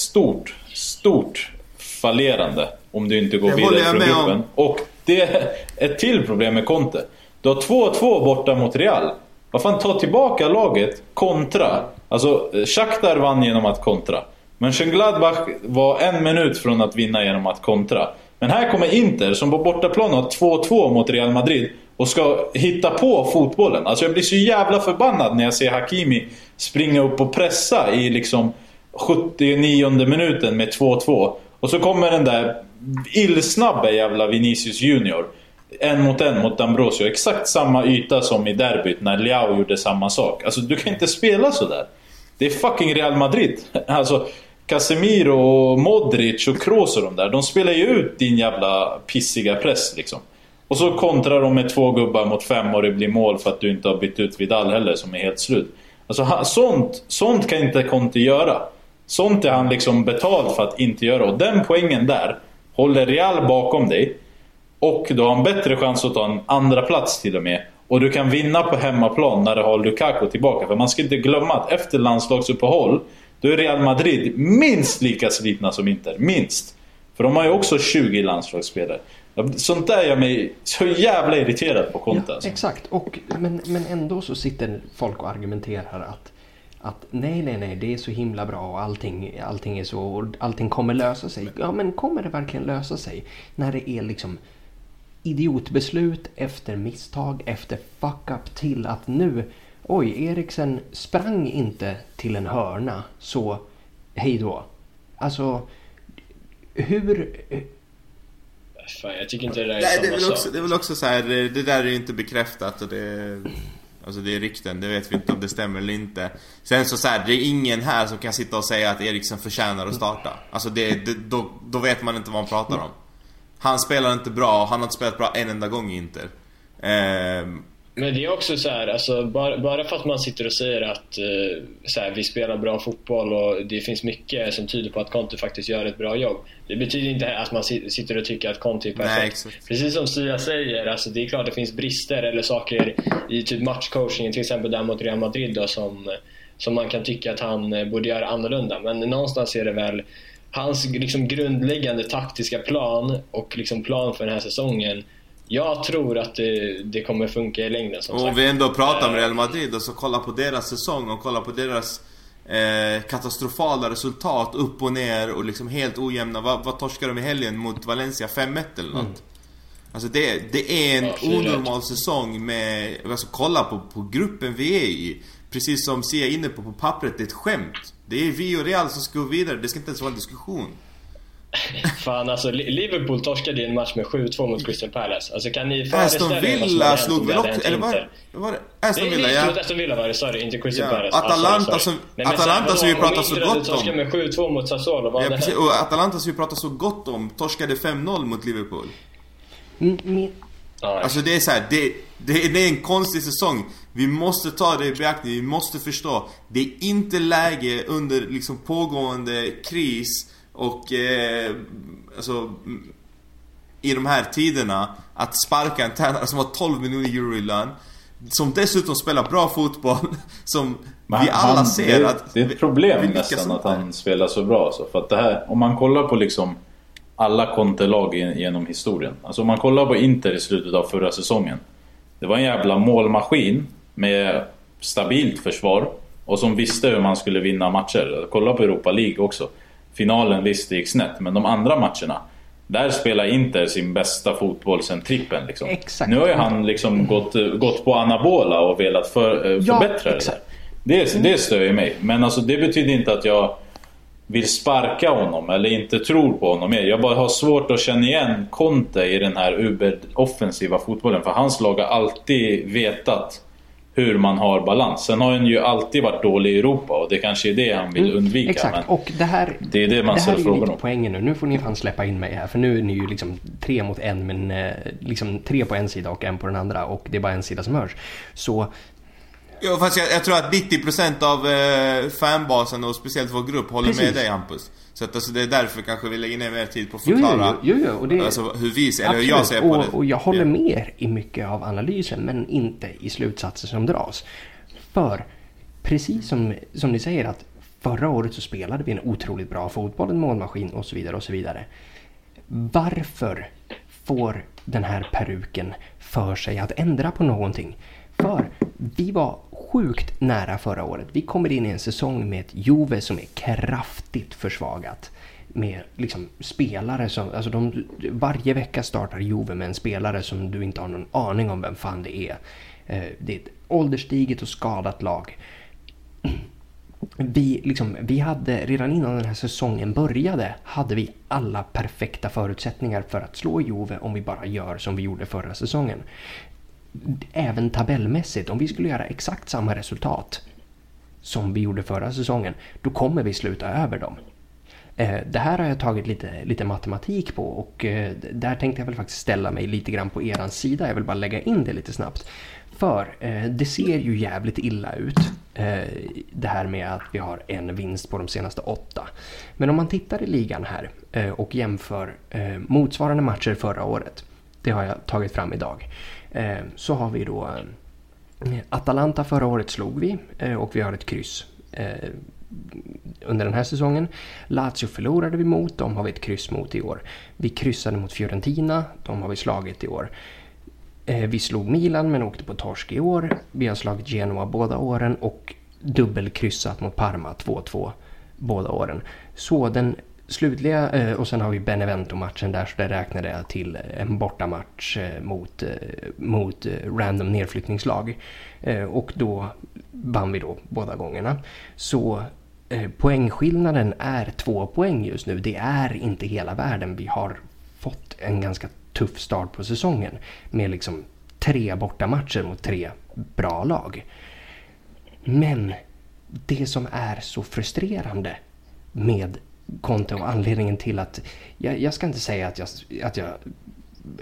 stort fallerande om du inte går vidare från gruppen. Och det är ett till problem med Conte. Du har 2-2 borta mot Real. Vad fan, ta tillbaka laget, kontra. Alltså Shakhtar vann genom att kontra. Men Mönchengladbach var 1 minut från att vinna genom att kontra. Men här kommer Inter som på bortaplan har 2-2 mot Real Madrid och ska hitta på fotbollen. Alltså jag blir så jävla förbannad när jag ser Hakimi springa upp och pressa i liksom 79:e minuten med 2-2. Och så kommer den där illsnabba jävla Vinicius Junior en mot Ambrosio. Exakt samma yta som i derbyt när Leao gjorde samma sak. Alltså du kan inte spela så där. Det är fucking Real Madrid. Alltså Casemiro och Modric och Kroos och de där, de spelar ju ut din jävla pissiga press liksom. Och så kontrar de med 2 gubbar mot 5 och det blir mål för att du inte har bytt ut Vidal heller som är helt slut. Alltså sånt kan inte Conte göra. Sånt är han liksom betald för att inte göra. Och den poängen där håller Real bakom dig. Och du har en bättre chans att ta en andra plats till och med. Och du kan vinna på hemmaplan när du har Lukaku tillbaka. För man ska inte glömma att efter landslagsuppehåll, då är Real Madrid minst lika slitna som Inter. Minst. För de har ju också 20 landslagsspelare. Sånt där gör mig så jävla irriterad på Conte. Ja, exakt. Och, men ändå så sitter folk och argumenterar att nej, det är så himla bra och allting är så, och allting kommer lösa sig. Ja, men kommer det verkligen lösa sig när det är liksom idiotbeslut efter misstag, efter fuck-up till att nu, oj, Eriksen sprang inte till en hörna, så hej då. Alltså, hur... Fan, jag tycker inte det där är samma sak. Det är väl också så här, det där är ju inte bekräftat och det... Alltså det är rykten, det vet vi inte om det stämmer eller inte. Sen så här, det är ingen här som kan sitta och säga att Eriksen förtjänar att starta. Alltså då vet man inte vad man pratar om. Han spelar inte bra, han har inte spelat bra en enda gång i Inter. Men det är också så här, alltså, bara för att man sitter och säger att så här, vi spelar bra fotboll och det finns mycket som tyder på att Conte faktiskt gör ett bra jobb. Det betyder inte att man sitter och tycker att Conte är perfekt. Nej, precis som Sia säger, alltså, det är klart att det finns brister eller saker i typ matchcoachingen, till exempel där mot Real Madrid då, som man kan tycka att han borde göra annorlunda. Men någonstans är det väl hans liksom, grundläggande taktiska plan och liksom, plan för den här säsongen. Jag tror att det kommer funka i längden som sagt. Och vi ändå pratar om Real Madrid och så kolla på deras säsong och kolla på deras katastrofala resultat upp och ner och liksom helt ojämna. Vad torskar de i helgen mot Valencia 5-1 eller något? Mm. Alltså det är en onormal säsong med, alltså kolla på gruppen vi är i. Precis som Sia är inne på pappret, det är ett skämt. Det är vi och Real som ska gå vidare, det ska inte ens vara en diskussion. Fan alltså, Liverpool torskade i en match med 7-2 mot Crystal Palace. Alltså kan ni föreställa er vad som hade hänt om vi hade hänt Inter? Aston Villa var det, sorry, inte Crystal Palace. Atalanta som vi pratar så gott om torskade med 7-2 mot Sassuolo, vad hade hänt? Och Atalanta som vi pratar så gott om torskade 5-0 mot Liverpool. Alltså det är så här, det är en konstig säsong. Vi måste ta det i beaktning, vi måste förstå. Det är inte läge under liksom pågående kris och alltså, i de här tiderna att sparka en tränare som har 12 miljoner euro i lön, som dessutom spelar bra fotboll, som men vi alla ser att det är ett problem nästan att han spelar så bra så. För att det här, om man kollar på liksom alla kontelag genom historien, alltså om man kollar på Inter i slutet av förra säsongen, det var en jävla målmaskin med stabilt försvar och som visste hur man skulle vinna matcher. Kolla på Europa League också, finalen visst gick snett, men de andra matcherna där spelar Inter sin bästa fotboll sen trippen liksom. Exakt. Nu har ju han liksom gått på anabola och velat förbättra det stör ju mig. Men alltså, det betyder inte att jag vill sparka honom eller inte tror på honom mer. Jag bara har svårt att känna igen Conte i den här uber-offensiva fotbollen, för hans lag har alltid vetat hur man har balans. Sen har han ju alltid varit dålig i Europa och det kanske är det han vill undvika. Exakt, men och det är det man ställer frågan om. Det här är lite poängen nu. Nu får ni fan släppa in mig här, för nu är ni ju liksom 3 mot 1, men liksom 3 på en sida och 1 på den andra, och det är bara en sida som hörs. Så... Ja, fast jag tror att 90% av fanbasen och speciellt vår grupp håller med dig, Hampus. Så att, alltså, det är därför kanske vi lägger ner mer tid på att förklara och det, alltså, hur jag ser på det. Och jag håller med i mycket av analysen, men inte i slutsatser som dras. För precis som ni säger, att förra året så spelade vi en otroligt bra fotboll, en målmaskin och så vidare och så vidare. Varför får den här peruken för sig att ändra på någonting? För vi var sjukt nära förra året. Vi kommer in i en säsong med ett Juve som är kraftigt försvagat. med liksom spelare som, alltså de, varje vecka startar Juve med en spelare som du inte har någon aning om vem fan det är. Det är ett ålderstiget och skadat lag. Vi hade redan innan den här säsongen började hade vi alla perfekta förutsättningar för att slå Juve om vi bara gör som vi gjorde förra säsongen. Även tabellmässigt, om vi skulle göra exakt samma resultat som vi gjorde förra säsongen, då kommer vi sluta över dem. Det här har jag tagit lite matematik på, och där tänkte jag väl faktiskt ställa mig lite grann på eran sida. Jag vill bara lägga in det lite snabbt. För det ser ju jävligt illa ut, det här med att vi har en vinst på de senaste 8. Men om man tittar i ligan här och jämför motsvarande matcher förra året, det har jag tagit fram idag, så har vi då Atalanta förra året slog vi, och vi har ett kryss under den här säsongen. Lazio förlorade vi mot, de har vi ett kryss mot i år. Vi kryssade mot Fiorentina, de har vi slagit i år. Vi slog Milan men åkte på torsk i år. Vi har slagit Genoa båda åren och dubbelkryssat mot Parma 2-2 båda åren. Så den slutliga, och sen har vi Benevento-matchen där, så det räknade jag till en bortamatch mot random nedflyttningslag. Och då vann vi då båda gångerna. Så poängskillnaden är 2 poäng just nu. Det är inte hela världen. Vi har fått en ganska tuff start på säsongen med liksom 3 bortamatcher mot 3 bra lag. Men det som är så frustrerande med Conte, och anledningen till att jag ska inte säga att jag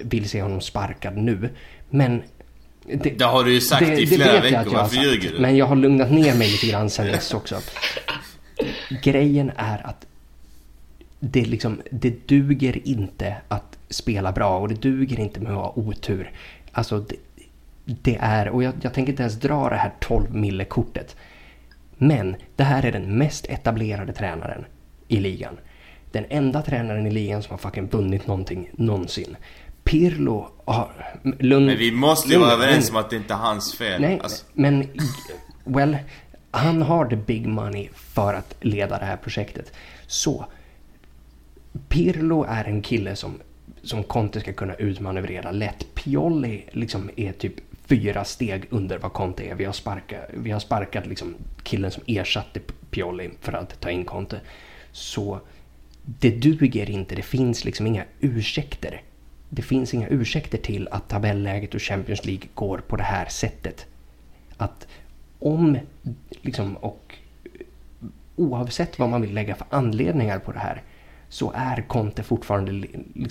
vill se honom sparkad nu, men det har du ju sagt i flera veckor. Varför ljuger du? Men jag har lugnat ner mig lite grann sen dess också. Grejen är att det duger inte att spela bra, och det duger inte med att ha otur. Alltså det är, och jag tänker inte ens dra det här 12-mille-kortet, men det här är den mest etablerade tränaren i ligan. Den enda tränaren i ligan som har fucking vunnit någonting någonsin. Pirlo har... men vi måste ju vara överens om att det inte är hans fel. Nej, alltså. Men han har the big money för att leda det här projektet. Så Pirlo är en kille som Conte ska kunna utmanövrera lätt. Pioli är typ 4 steg under vad Conte är. Vi har sparkat killen som ersatte Pioli för att ta in Conte. Så det duger inte. Det finns inga ursäkter. Det finns inga ursäkter till att tabelläget och Champions League går på det här sättet. Att om och oavsett vad man vill lägga för anledningar på det här, så är Conte fortfarande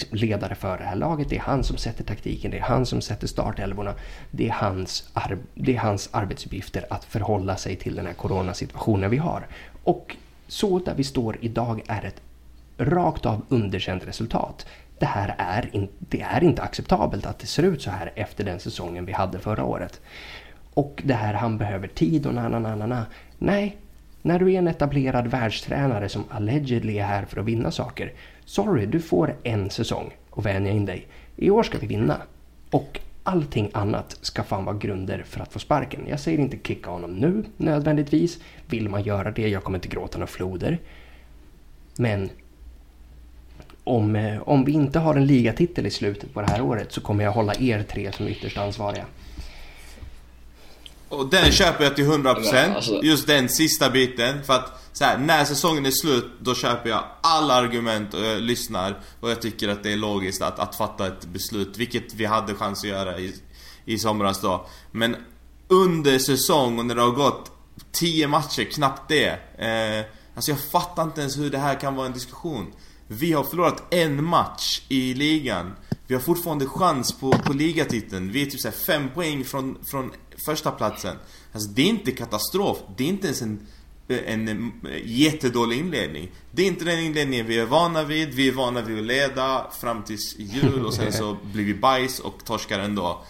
ledare för det här laget. Det är han som sätter taktiken, det är han som sätter startelvorna. Det är hans arbetsuppgifter att förhålla sig till den här coronasituationen vi har. Och så där vi står idag är ett rakt av underkänt resultat. Det här är inte acceptabelt att det ser ut så här efter den säsongen vi hade förra året. Och det här, han behöver tid och nananana. Nej, när du är en etablerad världstränare som allegedly är här för att vinna saker. Sorry, du får en säsong och vänja in dig. I år ska vi vinna. Och allting annat ska fan vara grunder för att få sparken. Jag säger inte kicka honom nu nödvändigtvis. Vill man göra det, jag kommer inte gråta några floder. Men om vi inte har en ligatitel i slutet på det här året, så kommer jag hålla er 3 som ytterst ansvariga. Och den köper jag till 100%. Just den sista biten. För att så här, när säsongen är slut, då köper jag alla argument och jag lyssnar. Och jag tycker att det är logiskt att fatta ett beslut, vilket vi hade chans att göra i somras då. Men under säsong, och när det har gått 10 matcher, knappt det, alltså jag fattar inte ens hur det här kan vara en diskussion. Vi har förlorat en match i ligan. Vi har fortfarande chans på ligatiteln. Vi är typ så här 5 poäng från första platsen. Alltså det är inte katastrof. Det är inte ens en jättedålig inledning. Det är inte den inledningen vi är vana vid. Vi är vana vid att leda fram till jul, och sen så blir vi bajs och torskar ändå.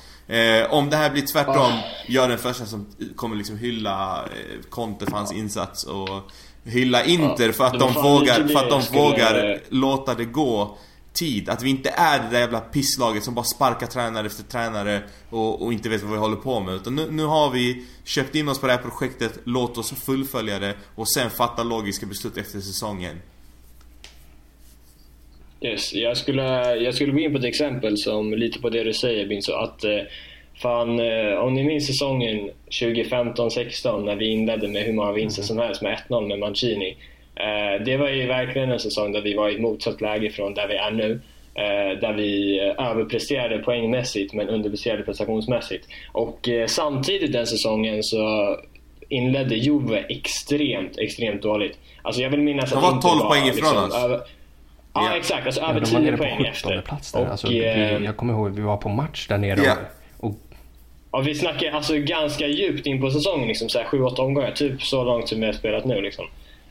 Om det här blir tvärtom, jag är den första som kommer hylla Conte för hans insats och hylla Inter för att de vågar låta det gå tid, att vi inte är det där jävla pisslaget som bara sparkar tränare efter tränare och inte vet vad vi håller på med. Utan nu har vi köpt in oss på det här projektet, låt oss fullfölja det och sen fatta logiska beslut efter säsongen. Yes, jag skulle gå in på ett exempel som lite på det du säger, Binzo, att fan, om ni minns säsongen 2015-16 när vi inledde med hur många vinster som helst med 1-0 med Mancini. Det var ju verkligen en säsong där vi var i ett motsatt läge från där vi är nu, där vi överpresterade poängmässigt men underpresterade prestationsmässigt. Och samtidigt den säsongen så inledde Juve extremt dåligt. Alltså jag vill minnas att det var 12 poäng ifrån oss. Ja, exakt, alltså över 10 poäng efter. Och, alltså, jag kommer ihåg vi var på match där nere. Yeah. Ja, vi snackar alltså ganska djupt in på säsongen, liksom, så här 7-8 omgångar, typ så långt som vi har spelat nu. Liksom.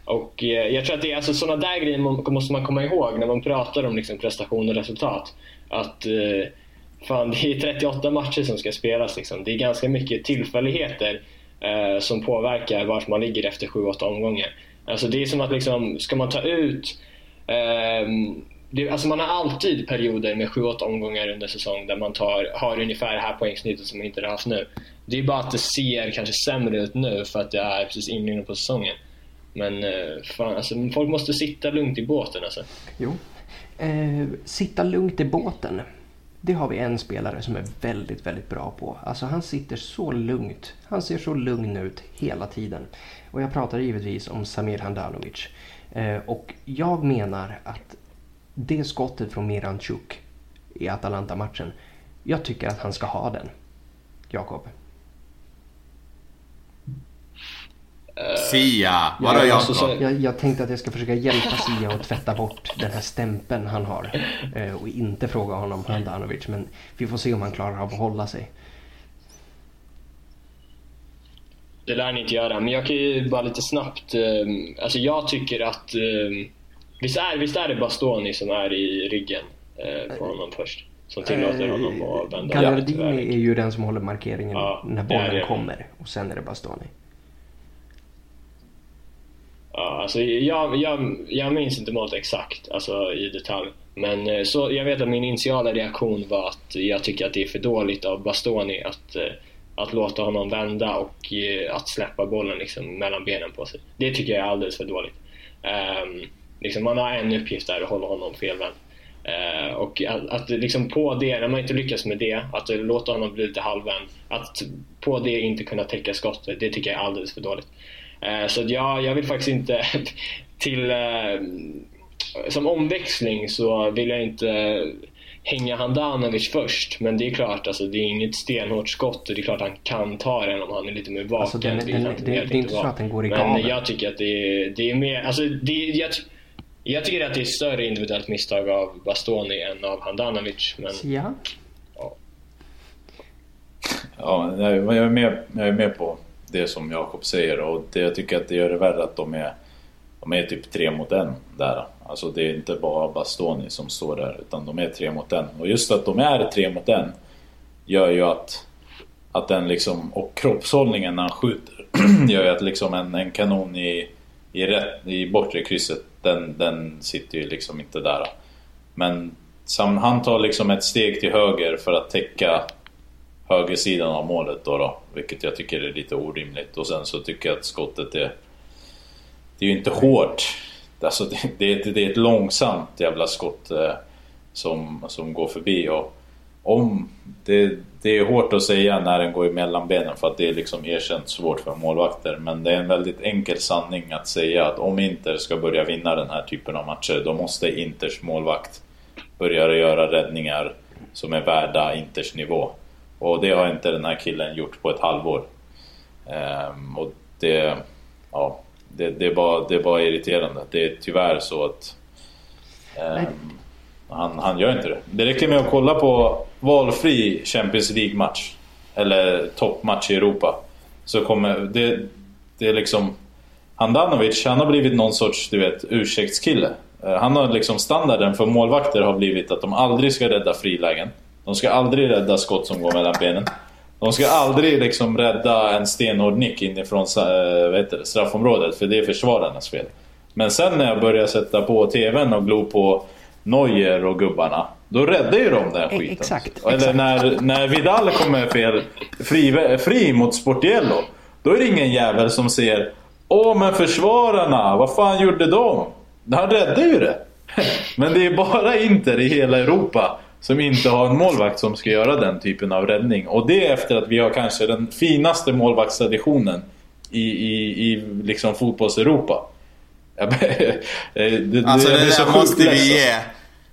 Och jag tror att det är alltså, sådana där grejer måste man komma ihåg när man pratar om liksom, prestation och resultat. Att fan, det är 38 matcher som ska spelas. Liksom. Det är ganska mycket tillfälligheter som påverkar vart man ligger efter 7-8 omgångar. Alltså, det är som att liksom, ska man ta ut... alltså man har alltid perioder med 7-8 omgångar under säsong där man har ungefär här poängsnittet som man inte har haft nu. Det är bara att det ser kanske sämre ut nu för att det är precis inne på säsongen. Men fan, alltså, folk måste sitta lugnt i båten alltså. Jo, sitta lugnt i båten. Det har vi en spelare som är väldigt, väldigt bra på. Alltså han sitter så lugnt. Han ser så lugn ut hela tiden. Och jag pratar givetvis om Samir Handanovic. Och jag menar att det skottet från Miranchuk i Atalanta-matchen, jag tycker att han ska ha den. Jakob. Sia, vadå Jakob? Jag tänkte att jag ska försöka hjälpa Sia att tvätta bort den här stämpeln han har och inte fråga honom om Handanovic, men vi får se om han klarar av att hålla sig. Det lär ni inte göra, men jag kan ju bara lite snabbt, alltså jag tycker att visst är det Bastoni som är i ryggen på honom först, som tillåter honom att vända. Gallardini är ju den som håller markeringen när bollen kommer, och sen är det Bastoni. Ja, alltså jag minns inte målet exakt, alltså i detalj. Men så jag vet att min initiala reaktion var att jag tycker att det är för dåligt av Bastoni att låta honom vända och att släppa bollen liksom mellan benen på sig. Det tycker jag är alldeles för dåligt. Liksom man har en uppgift där att hålla honom felvänd. Och att liksom på det, när man inte lyckas med det, att låta honom bli lite halvvänd, att på det inte kunna täcka skottet, det tycker jag är alldeles för dåligt. Så jag vill faktiskt inte till som omväxling så vill jag inte hänga Handanovic först, men det är klart alltså, det är inget stenhårt skott och det är klart han kan ta den om han är lite mer vaken. Alltså, det är inte så att den går i gamen. Men jag tycker att det är mer, alltså, jag tycker att det är större individuellt misstag av Bastoni än av Handanovic, men ja. Ja, jag är med på det som Jakob säger, och det jag tycker att det gör det värre att de är typ 3 mot 1 där. Alltså det är inte bara Bastoni som står där, utan de är 3 mot 1. Och just att de är 3 mot 1 gör ju att den liksom, och kroppshållningen när han skjuter gör ju att liksom en kanon i bortre krysset, den sitter ju liksom inte där. Men han tar liksom ett steg till höger för att täcka högersidan av målet då, vilket jag tycker är lite orimligt. Och sen så tycker jag att skottet det är ju inte hårt. Alltså det är ett långsamt jävla skott som går förbi, och om det är hårt att säga när den går mellan benen för att det är liksom erkänt svårt för målvakter, men det är en väldigt enkel sanning att säga att om Inter ska börja vinna den här typen av matcher, då måste Inters målvakt börja göra räddningar som är värda Inters nivå, och det har inte den här killen gjort på ett halvår. Och det, ja, det är bara irriterande. Det är tyvärr så att han gör inte det. Det räcker med att kolla på valfri Champions League-match eller toppmatch i Europa, så kommer det är liksom Handanovic, han har blivit någon sorts, du vet, ursäktskille. Han har liksom, standarden för målvakter har blivit att de aldrig ska rädda frilägen. De ska aldrig rädda skott som går mellan benen. De ska aldrig liksom rädda en stenhård nick inifrån straffområdet, för det är försvararnas fel. Men sen när jag börjar sätta på tvn och glo på Neuer och gubbarna, då räddar ju de den skiten. Exakt. Eller när Vidal kommer fel fri mot Sportiello, då är det ingen jävel som ser, åh men försvararna, vad fan gjorde de? Han räddade ju det. Men det är bara Inter i hela Europa som inte har en målvakt som ska göra den typen av räddning. Och det är efter att vi har kanske den finaste målvaktstraditionen i liksom fotbolls-Europa. Alltså det måste vi ge.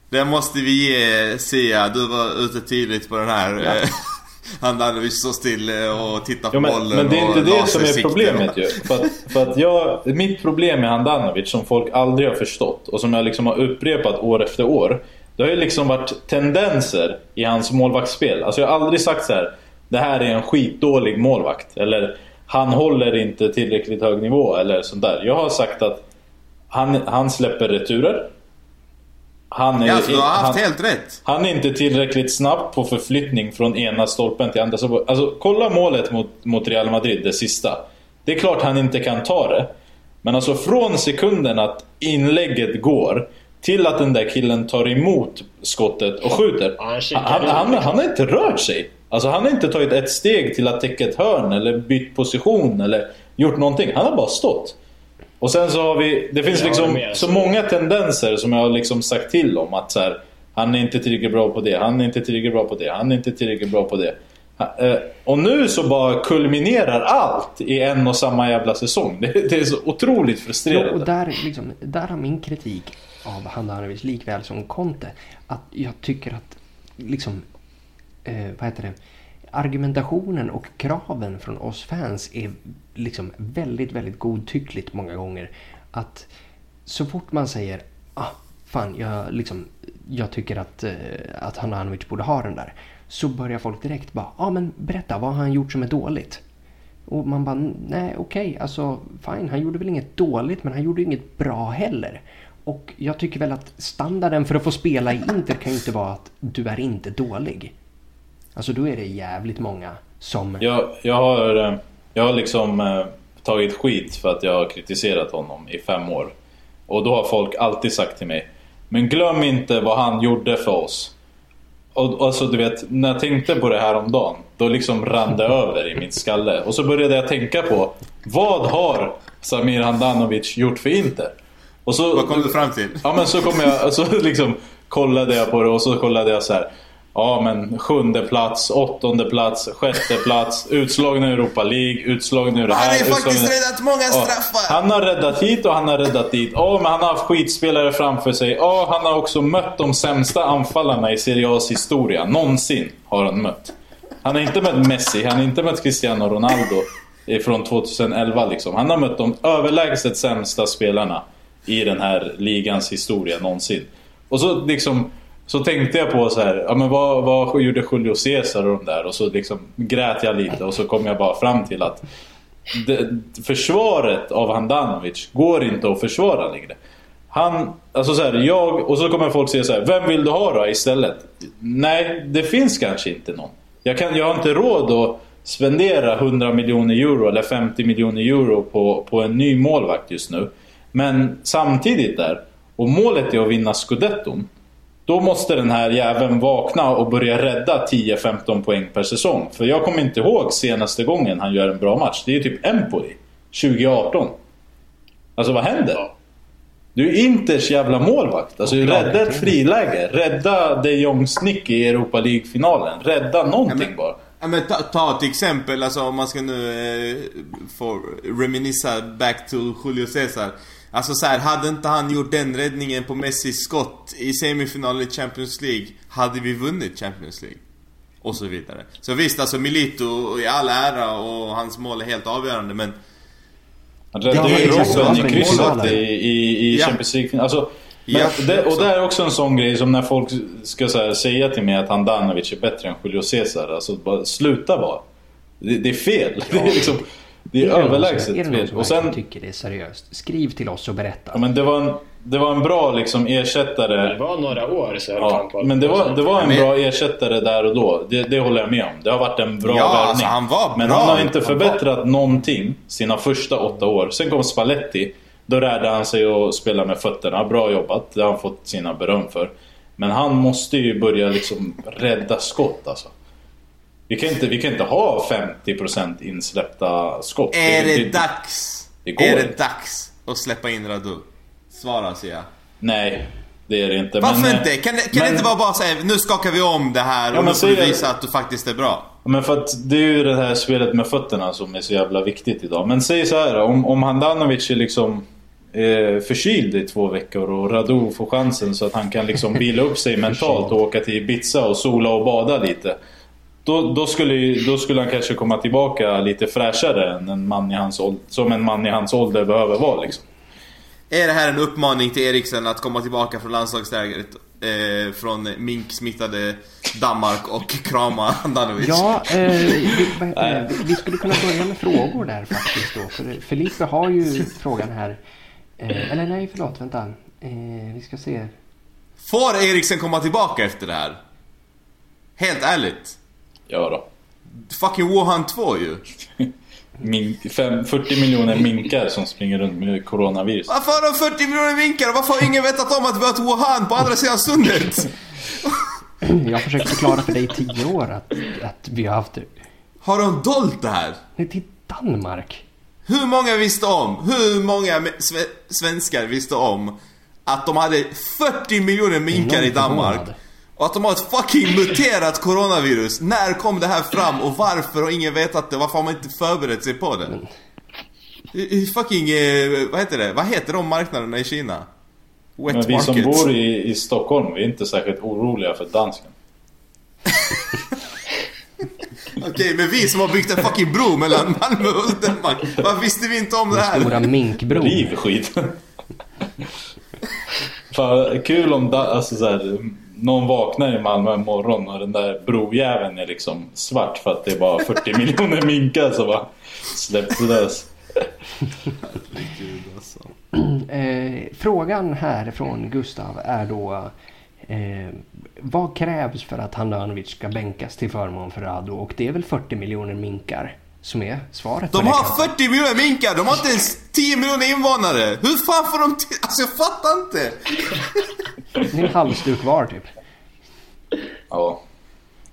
Det måste vi ge Sia. Du var ute tidigt på den här. Ja. Handanovic står still och tittar på bollen. Men det är inte det som är problemet ju. För att mitt problem med Handanovic, som folk aldrig har förstått och som jag liksom har upprepat år efter år, det har ju liksom varit tendenser i hans målvaktsspel. Alltså jag har aldrig sagt så här: det här är en skitdålig målvakt, eller han håller inte tillräckligt hög nivå, eller sånt där. Jag har sagt att han släpper returer. Han är inte tillräckligt snabb på förflyttning från ena stolpen till andra. Alltså kolla målet mot Real Madrid, det sista. Det är klart han inte kan ta det. Men alltså från sekunden att inlägget går till att den där killen tar emot skottet och skjuter, han har inte rört sig. Alltså han har inte tagit ett steg till att täcka ett hörn eller bytt position eller gjort någonting. Han har bara stått. Och sen så har vi, det finns liksom så många tendenser som jag har liksom sagt till om, att så här, han är inte tillräckligt bra på det, han är inte tillräckligt bra på det, han är inte tillräckligt bra på det. Och nu så bara kulminerar allt i en och samma jävla säsong. Det är så otroligt frustrerande. Ja, och där har min kritik av Handanovic likväl som Conte, att jag tycker att liksom, argumentationen och kraven från oss fans är liksom väldigt, väldigt godtyckligt många gånger. Att så fort man säger jag tycker att Handanovic borde ha den där, så börjar folk direkt bara, men berätta, vad har han gjort som är dåligt? Och man bara, nej okej, alltså fine, han gjorde väl inget dåligt, men han gjorde inget bra heller. Och jag tycker väl att standarden för att få spela i Inter kan ju inte vara att du är inte dålig. Alltså då är det jävligt många som... Jag har liksom tagit skit för att jag har kritiserat honom i 5 år. Och då har folk alltid sagt till mig, men glöm inte vad han gjorde för oss. Och alltså du vet, när jag tänkte på det här om dagen, då liksom rann det över i min skalle. Och så började jag tänka på, vad har Samir Handanovic gjort för Inter? Och så, vad kom du fram till? Ja, men så kom jag, så liksom kollade jag på det, och så kollade jag så här. Ja, men 7:e plats, 8:e plats, 6:e plats, utslagen i Europa League, utslagen ur det här. Han har faktiskt räddat många straffar. Han har räddat hit och han har räddat dit. Men han har haft skitspelare framför sig. Han har också mött de sämsta anfallarna i Serie A's historia. Någonsin har han mött. Han har inte mött Messi, han har inte mött Cristiano Ronaldo från 2011 liksom. Han har mött de överlägset sämsta spelarna i den här ligans historia någonsin. Och så liksom... Så tänkte jag på så här, men vad gjorde Julio Cesar och de där? Och så liksom grät jag lite, och så kom jag bara fram till att försvaret av Handanovic går inte att försvara längre. Han, alltså så här, och så kommer folk säga så här, vem vill du ha då istället? Nej, det finns kanske inte någon. Jag har inte råd att spendera 100 miljoner euro eller 50 miljoner euro på en ny målvakt just nu. Men samtidigt där, och målet är att vinna Scudetton, då måste den här jäveln vakna och börja rädda 10-15 poäng per säsong. För jag kommer inte ihåg senaste gången han gör en bra match. Det är typ Empoli 2018. Alltså vad händer? Du är Inters jävla målvakt. Alltså rädda ett friläge. Rädda De Jongs nick i Europa League-finalen. Rädda någonting bara. Men ta till exempel, alltså, om man ska nu reminissa back to Julio Cesar. Alltså så här, hade inte han gjort den räddningen på Messis skott i semifinalen i Champions League, hade vi vunnit Champions League och så vidare. Så visst, alltså Milito i all ära och hans mål är helt avgörande, men han räddade ju Robben i krysset i Champions League. Alltså, och det är också en sån grej som när folk ska så här, säga till mig att Handanovic är bättre än Julio Cesar, alltså bara sluta vara. Det är fel. Det är liksom... Det är överlägset fel. Och sen tycker det är seriöst. Skriv till oss och berätta. Ja, men det var en bra liksom ersättare. Det var några år så men det var en bra ersättare där och då. Det håller jag med om. Det har varit en bra värvning. Alltså, men han har inte förbättrat någonting sina första 8 år. Sen kom Spalletti, då räddade han sig och spelade med fötterna. Bra jobbat. Det har han fått sina beröm för. Men han måste ju börja liksom rädda skott alltså. Vi kan inte ha 50% insläppta skott. Är det dags? Är det dags att släppa in Radu? Svara, säger jag. Nej. det är det inte. Varför men, inte? Kan det inte bara säga nu skakar vi om det här, ja, och nu får du visa att du faktiskt är bra? Men för att det är ju det här spelet med fötterna som är så jävla viktigt idag. Men säg så här, om Handanovic är liksom förkyld i 2 veckor och Radu får chansen så att han kan liksom vila upp sig mentalt och åka till Ibiza och sola och bada lite, då skulle han kanske komma tillbaka lite fräschare än en man i hans ålder, som en man i hans ålder behöver vara liksom. Är det här en uppmaning till Eriksen att komma tillbaka från landslagslägret från minksmittade Danmark och krama Handanovic? Ja, vi skulle kunna börja med frågor där faktiskt då. För Felipe har ju frågan här. Eller nej, förlåt, vänta. Vi ska se. Får Eriksen komma tillbaka efter det här? Helt ärligt. Ja då. Fucking Wuhan 2 ju. 40 miljoner minkar som springer runt med coronavirus. Varför har de 40 miljoner minkar? Varför har ingen vetat om att vi har ett Wuhan på andra sidan sundet? Jag har försökt förklara för dig i 10 år att vi har haft det. Har de dolt det här? Det är till Danmark. Hur många visste om? Hur många svenskar visste om att de hade 40 miljoner minkar i Danmark? Och att de har ett fucking muterat coronavirus. När kom det här fram och varför har ingen vetat det? Varför har man inte förberett sig på det? Fucking, vad heter det? Vad heter de marknaderna i Kina? Wet market. Men vi som bor i Stockholm, vi är inte särskilt oroliga för dansken. Okej, men vi som har byggt en fucking bro mellan Malmö och Uldenmark, varför visste vi inte om det här? Den stora minkbron. Rivskiten. Fan, kul om alltså så här, någon vaknar i Malmö imorgon och den där brojäveln är liksom svart för att det är bara 40 miljoner minkar som bara släpps lös. Frågan här från Gustav är då vad krävs för att Handanovic ska bänkas till förmån för Radu? Och det är väl 40 miljoner minkar som är svaret. De har 40 miljoner minkar, de har inte ens 10 miljoner invånare. Hur fan får de till? Alltså jag fattar inte. Det är en halvstuk var typ. Ja.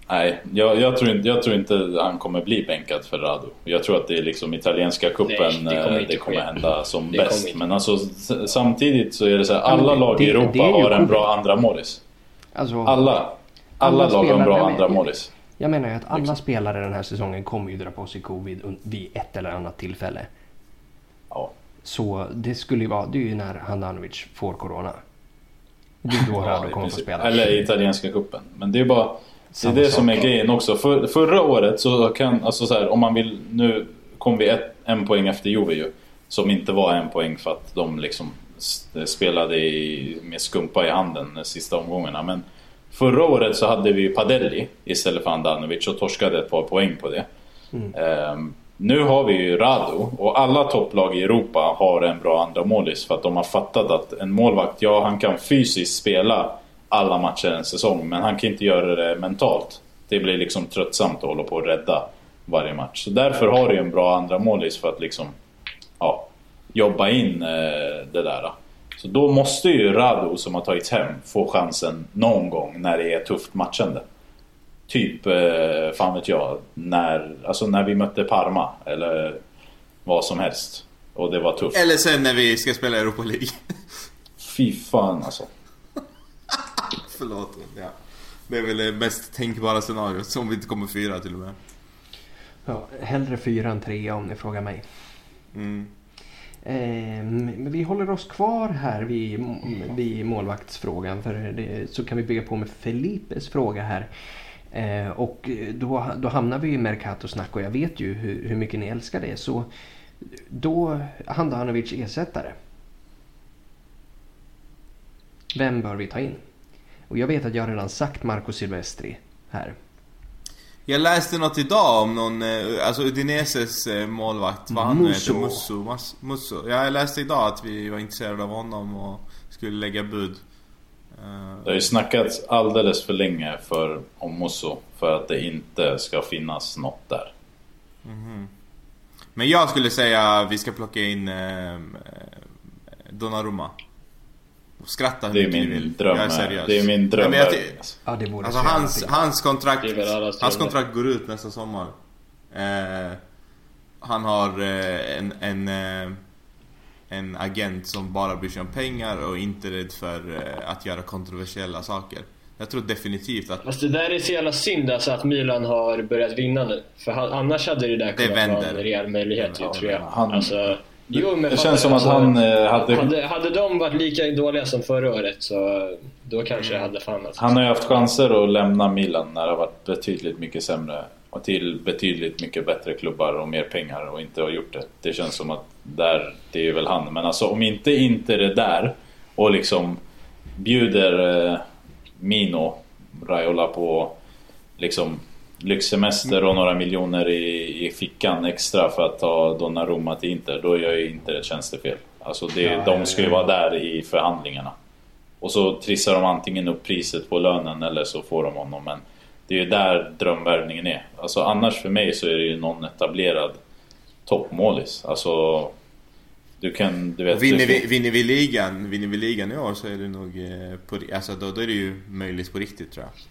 Nej, jag tror inte han kommer bli bänkad för Radu. Jag tror att det är liksom italienska kuppen. Nej, det kommer hända som det bäst. Men alltså samtidigt så är det så här, alla lag i Europa har en bra andra Morris. Alltså, alla lag har en bra andra Morris. Jag menar ju att alla spelare den här säsongen kommer ju dra på sig covid vid ett eller annat tillfälle. Ja. Så det skulle ju vara, det är ju när Handanovic får corona. Det är då Radu kommer få spela. Eller italienska kuppen. Men det är bara, det är det som är grejen också. Förra året så kan, alltså så här, om man vill, nu kom vi en poäng efter Juve ju. Som inte var en poäng för att de liksom spelade med skumpa i handen de sista omgångarna. Men förra året så hade vi Padelli istället för Handanovic och torskade ett par poäng på det. Nu har vi ju Radu och alla topplag i Europa har en bra andra målis för att de har fattat att en målvakt, ja han kan fysiskt spela alla matcher en säsong men han kan inte göra det mentalt. Det blir liksom tröttsamt att hålla på och rädda varje match. Så därför har du en bra andra målis för att liksom jobba in det där. Så då måste ju Radu som har tagits hem få chansen någon gång när det är tufft matchande. Typ, fan vet jag, när vi mötte Parma eller vad som helst. Och det var tufft. Eller sen när vi ska spela Europa League. Fy fan alltså. Förlåt, ja. Det är väl det mest tänkbara scenariot som vi inte kommer 4 till och med. Ja, hellre 4 än 3 om ni frågar mig. Men vi håller oss kvar här vid målvaktsfrågan för det, så kan vi bygga på med Felipes fråga här och då hamnar vi i Mercato-snack och jag vet ju hur mycket ni älskar det, så då Handanovic ersättare, vem bör vi ta in? Och jag vet att jag redan sagt Marco Silvestri här. Jag läste något idag om någon, alltså Udineses målvakt, vad han heter, Musso. Jag läste idag att vi var intresserade av honom och skulle lägga bud. Det har ju snackats alldeles för länge om Musso för att det inte ska finnas något där. Men jag skulle säga vi ska plocka in Donnarumma. Skratta hur mycket du vill. Jag är seriös. Det är min dröm. Nej, alltså hans kontrakt går ut nästa sommar. Han har en en agent som bara bryr sig om pengar och inte rädd för att göra kontroversiella saker. Jag tror definitivt att... Fast det där är så jävla synd alltså, att Milan har börjat vinna nu. För annars hade det där kunnat vara en rejäl möjlighet, ja, tror jag. Han... Alltså... Jo, men det känns som att han hade de varit lika dåliga som förra året, så då kanske det hade fan alltså. Han har ju haft chanser att lämna Milan när det har varit betydligt mycket sämre och till betydligt mycket bättre klubbar och mer pengar och inte har gjort det. Det känns som att där, det är väl han. Men alltså om inte det där och liksom bjuder Mino Raiola på liksom lyxsemester och några miljoner i fickan extra för att ta Donnarumma till Inter, då gör ju inte det tjänstefel. Alltså de skulle vara där i förhandlingarna. Och så trissar de antingen upp priset på lönen eller så får de honom. Men det är ju där drömvärvningen är. Alltså annars för mig så är det ju någon etablerad toppmålis. Alltså du kan, du vet, vinner vi ligan i år så är det nog på, alltså då är det ju möjligt på riktigt, tror jag.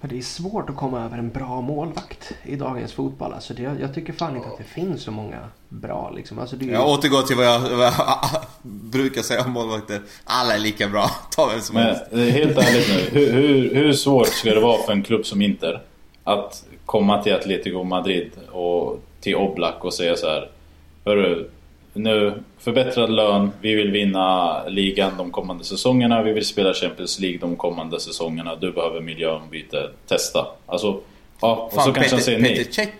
Men det är svårt att komma över en bra målvakt i dagens fotboll. Alltså det, jag tycker fan inte att det finns så många bra. Liksom. Alltså det är... Jag återgår till vad jag brukar säga om målvakter. Alla är lika bra. Ta vem som helst. Helt ärligt nu. Hur svårt ska det vara för en klubb som Inter att komma till Atletico Madrid och till Oblak och säga så här: hörru, nu förbättrad lön, vi vill vinna ligan de kommande säsongerna, vi vill spela Champions League de kommande säsongerna, du behöver miljöombyte, testa. Alltså, ja, och fan, så kanske han säger nej.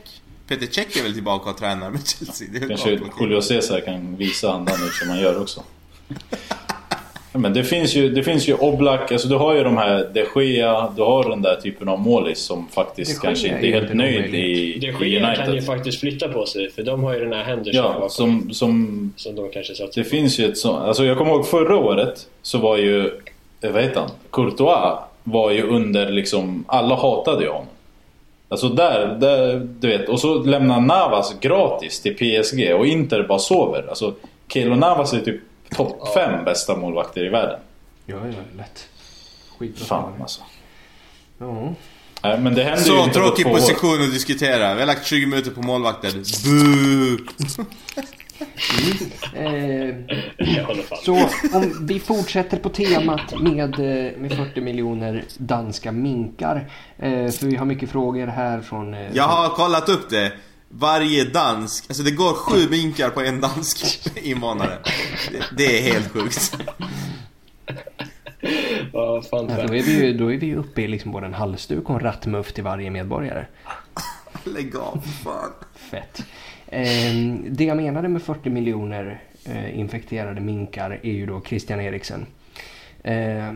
Peter Cech är väl tillbaka och tränar med Chelsea. Det är kanske Julio Cesar kan visa Handanovic hur man gör också. Men det finns ju Oblak, alltså du har ju de här De Gea, du har den där typen av målis som faktiskt kanske inte är helt nöjd i De Gea i United. Kan ju faktiskt flytta på sig, för de har ju den här Henderson bakom som de kanske satt. Det finns ju ett sånt, alltså jag kommer ihåg förra året så var ju, vad heter han, Courtois var ju under liksom, alla hatade ju honom. Alltså där du vet, och så lämnar Navas gratis till PSG och Inter bara sover. Alltså Keylor Navas är typ topp 5 bästa målvakter i världen. Ja, är lätt. Skit fan alltså. Ja. Nej, men det händer så ju inte tråkig på position att diskutera. Vi har lagt 20 minuter på målvakter. Så om vi fortsätter på temat med 40 miljoner danska minkar, för vi har mycket frågor här från jag har kollat upp det. Varje dansk, alltså det går 7 minkar på en dansk i månaden. Det är helt sjukt. Ja, fan. Då är vi ju uppe i liksom både en halsduk och en rattmuff till varje medborgare. Lägg av, fan. Fett. Det jag menade med 40 miljoner infekterade minkar är ju då Christian Eriksen. För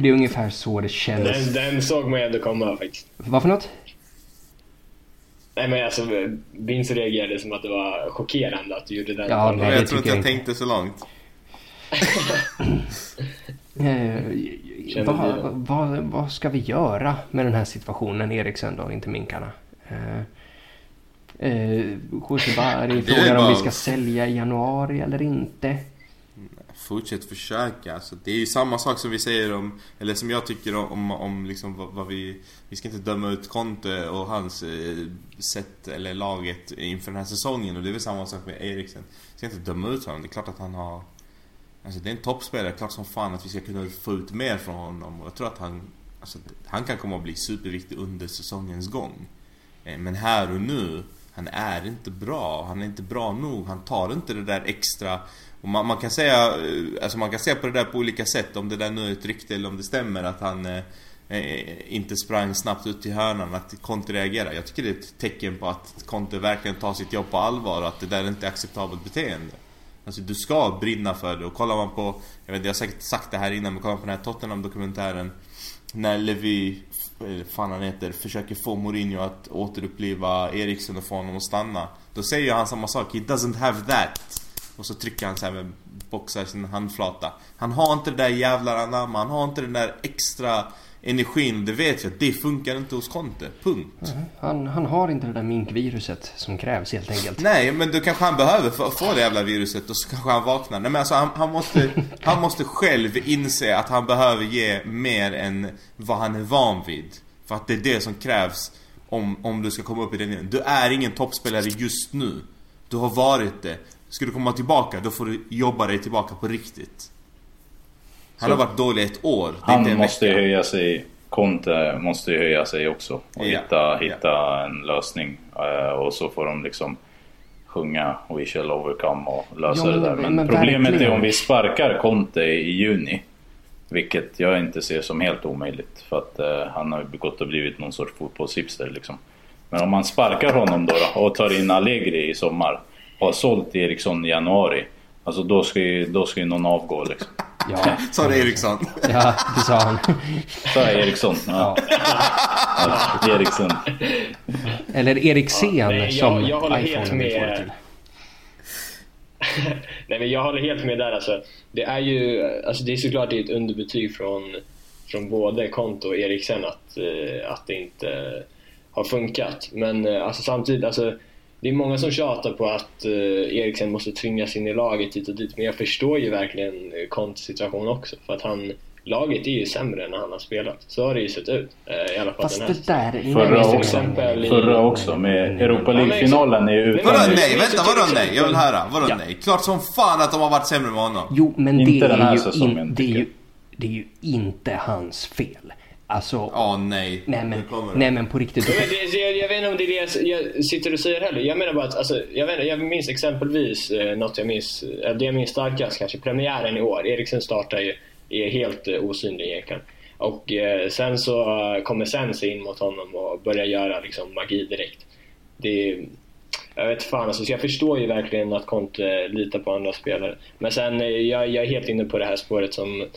det är ungefär så det känns. Den såg man ändå komma faktiskt. Vad för något? Nej, men alltså Vince reagerade som att det var chockerande att du gjorde den. Ja, nej, jag tror inte jag tänkte så långt. Vad ska vi göra med den här situationen, Eriksen då, inte minkarna? José Bari frågar om vi ska sälja i januari eller inte. Fortsätt försöka, alltså, det är ju samma sak som vi säger om, eller som jag tycker om liksom vad vi ska inte döma ut Conte och hans sätt eller laget inför den här säsongen, och det är väl samma sak med Eriksen. Vi ska inte döma ut honom, det är klart att han har, alltså det är en toppspelare, klart som fan att vi ska kunna få ut mer från honom, och jag tror att han kan komma att bli superviktig under säsongens gång, men här och nu, han är inte bra nog, han tar inte det där extra. Och man kan säga, alltså man kan se på det där på olika sätt, om det där nu är ett rykte eller om det stämmer att han inte sprang snabbt ut till hörnan, att Conte reagerar. Jag tycker det är ett tecken på att Conte verkligen tar sitt jobb på allvar och att det där inte är acceptabelt beteende. Alltså du ska brinna för det. Och kollar man på, jag vet inte, jag har säkert sagt det här innan, men kollar man på den här Tottenham-dokumentären när Levy, fan han heter, försöker få Mourinho att återuppliva Eriksen och få honom att stanna, då säger han samma sak: he doesn't have that. Och så trycker han så här med boxar sin handflata. Han har inte det där jävla anamma. Han har inte den där extra energin. Det vet jag. Det funkar inte hos Conte. Punkt. Mm-hmm. Han har inte det där minkviruset som krävs helt enkelt. Nej, men då kanske han behöver få det jävla viruset. Och så kanske han vaknar. Nej, men alltså, han måste själv inse att han behöver ge mer än vad han är van vid. För att det är det som krävs om du ska komma upp i den. Du är ingen toppspelare just nu. Du har varit det. Ska du komma tillbaka, då får du jobba dig tillbaka på riktigt. Han har varit dålig ett år. Han måste ju höja sig. Conte måste ju höja sig också. Och hitta en lösning. Och så får de liksom sjunga We shall overcome och lösa det där. Men problemet verkligen är om vi sparkar Conte i juni, vilket jag inte ser som helt omöjligt, för att han har gått och blivit någon sorts fotbollshipster liksom. Men om man sparkar honom då och tar in Allegri i sommar och har sålt Eriksson i januari, alltså då ska ju någon avgå liksom. Ja. Sa det Eriksson? Ja, det sa han. Sa Eriksson? Ja. Ja, Eriksson. Eller Eriksen, ja, nej, som jag håller helt med. Nej, men jag håller helt med där alltså. Det är ju alltså, det är såklart ett underbetyg från både Conte och Eriksen att det inte har funkat. Men alltså samtidigt alltså, det är många som tjatar på att Eriksen måste tvingas in i laget hit och dit. Men jag förstår ju verkligen Contes situation också. För att laget är ju sämre än han har spelat. Så har det ju sett ut. I alla fall fast det där är förra också med Europa League-finalen är utan. Nej, vänta, jag vill höra. Nej? Klart som fan att de har varit sämre med honom. Jo, men det inte den här säsongen. Det är ju inte hans fel. Alltså, nej men på riktigt. Jag vet inte om det är det jag sitter och säger heller. Jag menar bara att alltså, jag minns exempelvis något jag minns, det är min starkast kanske, premiären i år. Eriksen startar ju, är helt osynlig egentligen. Och sen så kommer Sense in mot honom och börjar göra liksom magi direkt. Det är, jag vet fan alltså, så jag förstår ju verkligen att Conte litar på andra spelare. Men sen jag är helt inne på det här spåret som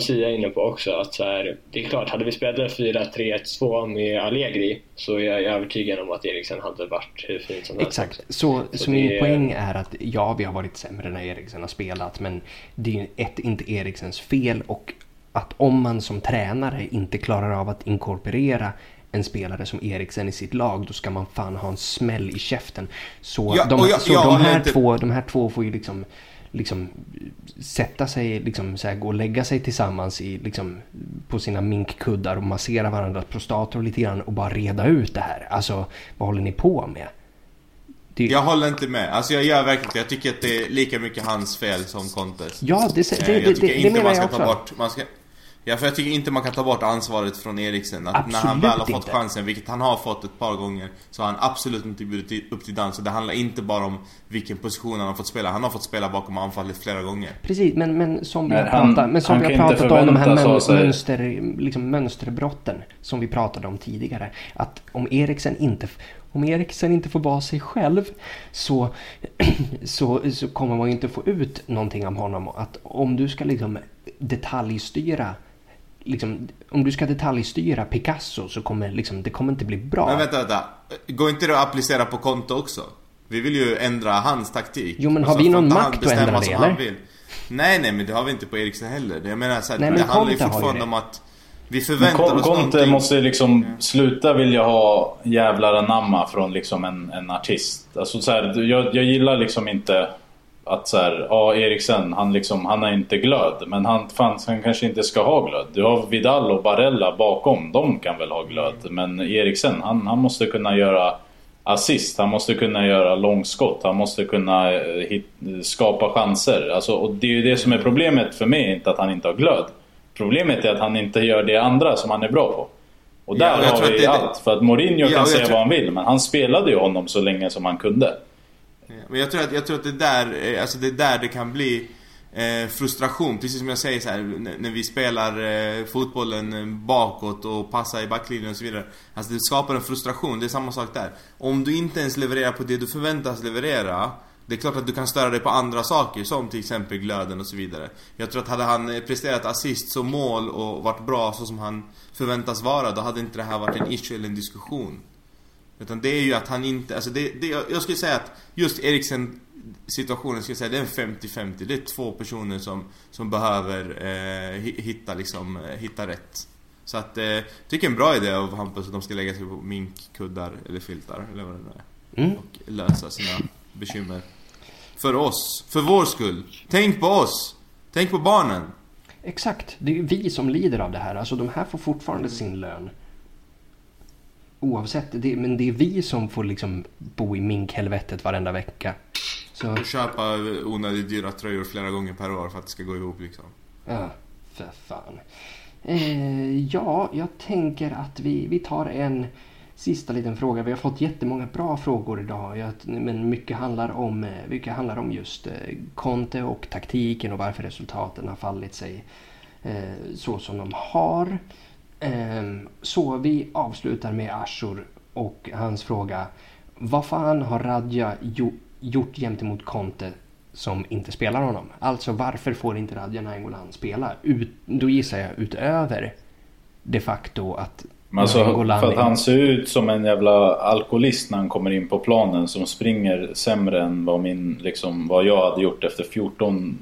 Sia är inne på också, att så här, det är klart, hade vi spelat 4-3-1-2 med Allegri så är jag övertygad om att Eriksen hade varit hur fint som helst. Exakt, så min poäng är att vi har varit sämre när Eriksen har spelat, men det är inte Eriksens fel, och att om man som tränare inte klarar av att inkorporera en spelare som Eriksen i sitt lag, då ska man fan ha en smäll i käften. Så de här två får ju liksom sätta sig, liksom så här, gå och lägga sig tillsammans i, liksom, på sina minkkuddar och massera varandras prostator lite grann och bara reda ut det här. Alltså, vad håller ni på med? Jag håller inte med. Alltså, jag gör verkligen inte. Jag tycker att det är lika mycket hans fel som Contes. Ja, jag tycker inte man kan ta bort ansvaret från Eriksen. Att när han väl har fått chansen, vilket han har fått ett par gånger, så har han absolut inte bjudit upp till dans. Det handlar inte bara om vilken position han har fått spela. Han har fått spela bakom anfallet flera gånger. Precis, men som vi har pratat om, de här mönsterbrotten som vi pratade om tidigare. Att om Eriksen inte... Om Eriksen inte får vara sig själv så kommer man ju inte få ut någonting av honom. Att om du ska detaljstyra Picasso så kommer det kommer inte bli bra. Men vänta. Går inte det att applicera på Conte också? Vi vill ju ändra hans taktik. Jo, men har vi någon makt att ändra det, eller? Nej, men det har vi inte på Eriksen heller. Jag menar så här, det handlar ju fortfarande om att vi förväntar oss Conte måste sluta vilja ha jävlar anamma från en artist. Alltså, så här, jag gillar inte att så här, Eriksen han är inte glöd, men han kanske inte ska ha glöd. Du har Vidal och Barella bakom, de kan väl ha glöd, men Eriksen han måste kunna göra assist, han måste kunna göra långskott, han måste kunna skapa chanser. Alltså, och det är ju det som är problemet för mig, inte att han inte har glöd. Problemet är att han inte gör det andra som han är bra på. Och där har vi allt. För att Mourinho kan säga vad han vill, men han spelade ju honom så länge som han kunde. Ja, men jag tror att det där det kan bli frustration. Precis som jag säger så här, när vi spelar fotbollen bakåt och passar i backlinjen och så vidare. Alltså, det skapar en frustration. Det är samma sak där. Om du inte ens levererar på det du förväntas leverera, det är klart att du kan störa dig på andra saker, som till exempel glöden och så vidare. Jag tror att hade han presterat assist som mål och varit bra så som han förväntas vara, då hade inte det här varit en issue eller en diskussion. Utan det är ju att han inte... Alltså jag skulle säga att just Eriksen-situationen, skulle säga, det är en 50-50. Det är två personer som behöver hitta rätt. Så att jag tycker en bra idé av Hampus att de ska lägga sig på minkkuddar eller filtar eller vad det är, och lösa sina... bekymmer. För oss. För vår skull. Tänk på oss. Tänk på barnen. Exakt. Det är vi som lider av det här. Alltså, de här får fortfarande sin lön. oavsett, men det är vi som får liksom bo i minkhelvetet varenda vecka. Så... och köpa onödigt dyra tröjor flera gånger per år för att det ska gå ihop liksom. Ja, för fan. Ja, jag tänker att vi tar en sista liten fråga. Vi har fått jättemånga bra frågor idag, men mycket handlar om just Conte och taktiken och varför resultaten har fallit sig så som de har. Så vi avslutar med Ashur och hans fråga: vad fan har Radja gjort gentemot Conte som inte spelar honom? Alltså varför får inte Radja Nainggolan spela? Då gissar jag utöver de facto att Nainggolan... för att han ser ut som en jävla alkoholist när han kommer in på planen, som springer sämre än vad jag hade gjort efter 14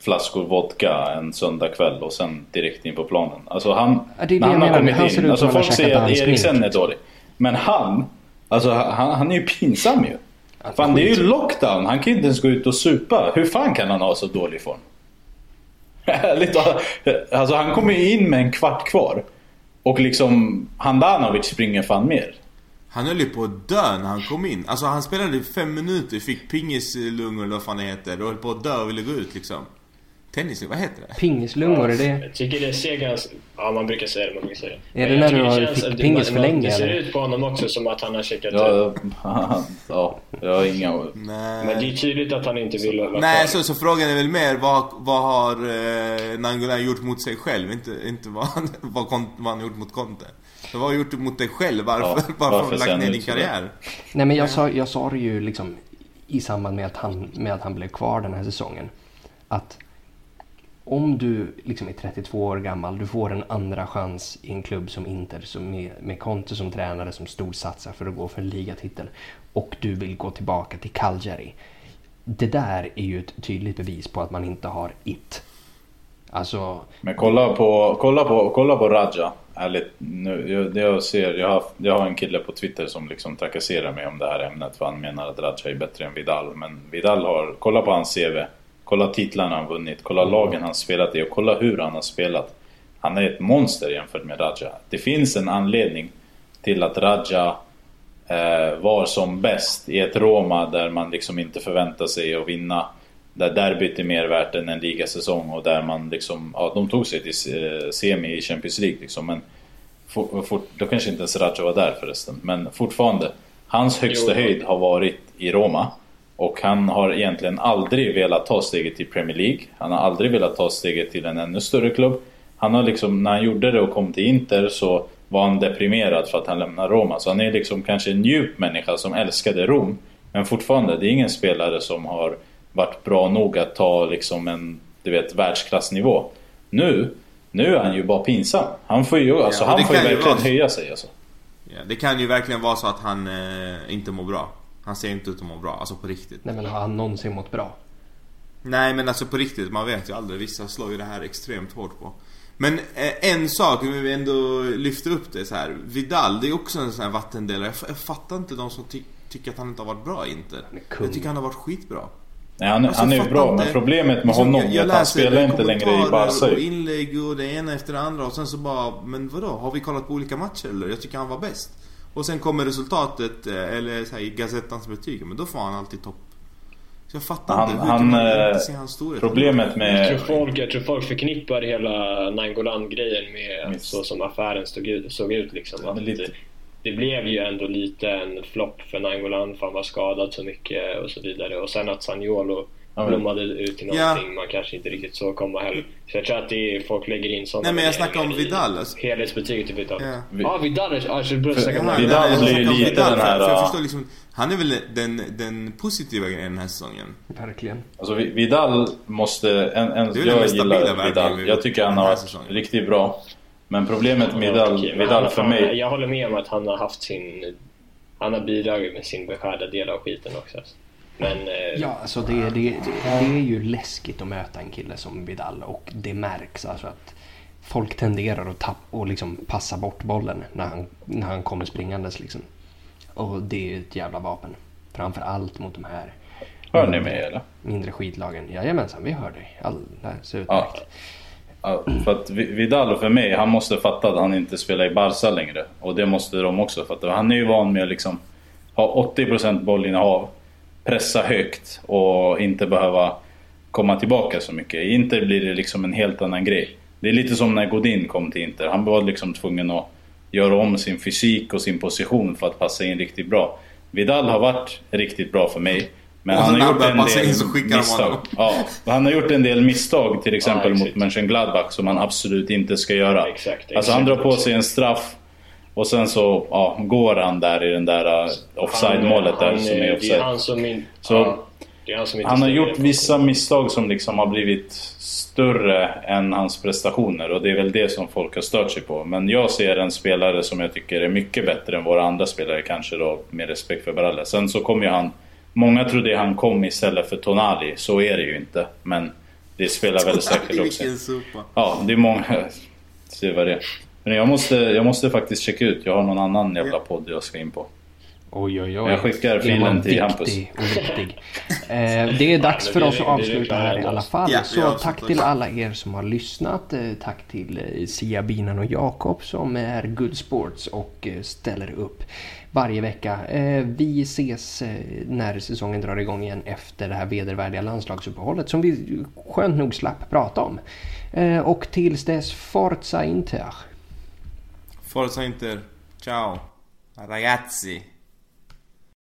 flaskor vodka en söndag kväll och sen direkt in på planen. Alltså han, ja, det är det han har kommit in. Alltså folk säger att Eriksen är dålig. Men han är ju pinsam ju. Fan, det är ju lockdown. Han kan inte ens gå ut och supa. Hur fan kan han ha så dålig form? Alltså han kommer in med en kvart kvar. Och Handanovic springer fan mer. Han höll ju på att dö när han kom in. Alltså han spelade 5 minuter, fick pingislungor eller vad fan det heter. Och höll på att dö och ville gå ut liksom. Tennis, vad heter det? Pingislungor, är det? Jag tycker det ser ganska... ja, man brukar säga det, man brukar säga det. Är det när du har pingis för länge? Det ser ut på honom också som att han har checkat ut. Ja, jag har inga... nej. Men det är tydligt att han inte vill... nej, så frågan är väl mer vad har Nainggolan gjort mot sig själv? Inte vad han gjort mot Conte. Vad har gjort mot dig själv? Varför har du lagt ner din karriär? Nej, men jag sa det ju i samband med att han blev kvar den här säsongen, att om du är 32 år gammal, du får en andra chans i en klubb som Inter, som med Conte som tränare, som storsatsar för att gå för en ligatitel, och du vill gå tillbaka till Cagliari. Det där är ju ett tydligt bevis på att man inte har it. Alltså... men kolla på Radja. Ärligt, nu, jag har en kille på Twitter som trakasserar mig om det här ämnet, för han menar att Radja är bättre än Vidal. Men Vidal har, kolla på hans CV, kolla titlarna han vunnit, kolla lagen han spelat i och kolla hur han har spelat. Han är ett monster jämfört med Radja. Det finns en anledning till att Radja var som bäst i ett Roma där man inte förväntar sig att vinna, där derbyt är mer värt än en ligasäsong, och där man de tog sig till semi i Champions League men då kanske inte ens Radja var där förresten, men fortfarande hans högsta höjd har varit i Roma, och han har egentligen aldrig velat ta steget till Premier League, han har aldrig velat ta steget till en ännu större klubb. Han har när han gjorde det och kom till Inter så var han deprimerad för att han lämnade Roma, så han är kanske en djup människa som älskade Rom, men fortfarande, det är ingen spelare som har varit bra nog att ta en världsklassnivå. Nu är han ju bara pinsam. Han får ju verkligen höja sig alltså. Ja, det kan ju verkligen vara så att han inte mår bra. Han ser inte ut att må bra, alltså på riktigt. Nej, men har han någonsin mått bra? Nej, men alltså på riktigt, man vet ju aldrig. Vissa slår ju det här extremt hårt på. Men en sak, när vi ändå lyfter upp det så här, Vidal, det är också en sån här vattendelare. Jag fattar inte de som tycker att han inte har varit bra inte. Jag tycker han har varit skitbra. Nej, han är ju bra, men problemet med honom är att han spelar inte längre i Barca. Och inlägg och det ena efter det andra, och sen så bara, men vadå, har vi kollat på olika matcher eller? Jag tycker han var bäst. Och sen kommer resultatet, eller så här, i Gazettans betyg, men då får han alltid topp. Så jag fattar inte hur han står. Problemet med... Jag tror folk förknippar hela Nainggolan-grejen med så som affären såg ut Det blev ju ändå lite en flopp för Nainggolan, för han var skadad så mycket och så vidare. Och sen att Zaniolo blommade ut till någonting man kanske inte riktigt så komma heller. Så jag tror att det är, folk lägger in sådana... Nej, men jag snackar om Vidal. Helhetsbetyget till Vidal. Ja, Vidal är... Vidal blir ju lite den här... Jag förstår han är väl den positiva grejen den här säsongen. Verkligen. Alltså Vidal måste... jag gillar Vidal. Jag tycker han har varit riktigt bra. Men problemet med Vidal för mig... jag håller med om att han har haft sin... han har bidragit med sin beskärda del av skiten också. Men, alltså det är ju läskigt att möta en kille som Vidal, och det märks alltså att folk tenderar att tappa och passa bort bollen när han kommer springandes Och det är ett jävla vapen, framförallt mot de här... Hör ni mig eller? Mindre skitlagen. Jajamensan, vi hör dig. Alldeles utmärkt. För att Vidal för mig, han måste fatta att han inte spelar i Barca längre. Och det måste de också fatta. Han är ju van med att liksom ha 80% bollinnehav, pressa högt och inte behöva komma tillbaka så mycket. I Inter blir det liksom en helt annan grej. Det är lite som när Godin kom till Inter. Han var liksom tvungen att göra om sin fysik och sin position för att passa in riktigt bra. Vidal har varit riktigt bra för mig, men han har gjort en del misstag. Ja, han har gjort en del misstag till exempel mot Mönchengladbach som man absolut inte ska göra. Alltså han drar på sig en straff och sen så går han där i den där offside-målet där som är offside. Han har gjort vissa misstag som liksom har blivit större än hans prestationer, och det är väl det som folk har stört sig på. Men jag ser en spelare som jag tycker är mycket bättre än våra andra spelare, kanske då med respekt för Barella. Sen så kommer ju han, många trodde han kom istället för Tonali, så är det ju inte. Men det spelar väldigt säkert också. Ja, det är många. Se vad det är. Men jag måste faktiskt checka ut. Jag har någon annan jävla podd jag ska in på. Oj. Jag skickar filen till Hampus. Det är dags för oss att avsluta här i alla fall. Så tack till alla er som har lyssnat. Tack till Sia, Binan och Jakob som är Good Sports och ställer upp varje vecka. Vi ses när säsongen drar igång igen efter det här vedervärdiga landslagsuppehållet som vi skönt nog slapp prata om. Och tills dess, Forza Inter. Forza Inter. Ciao ragazzi.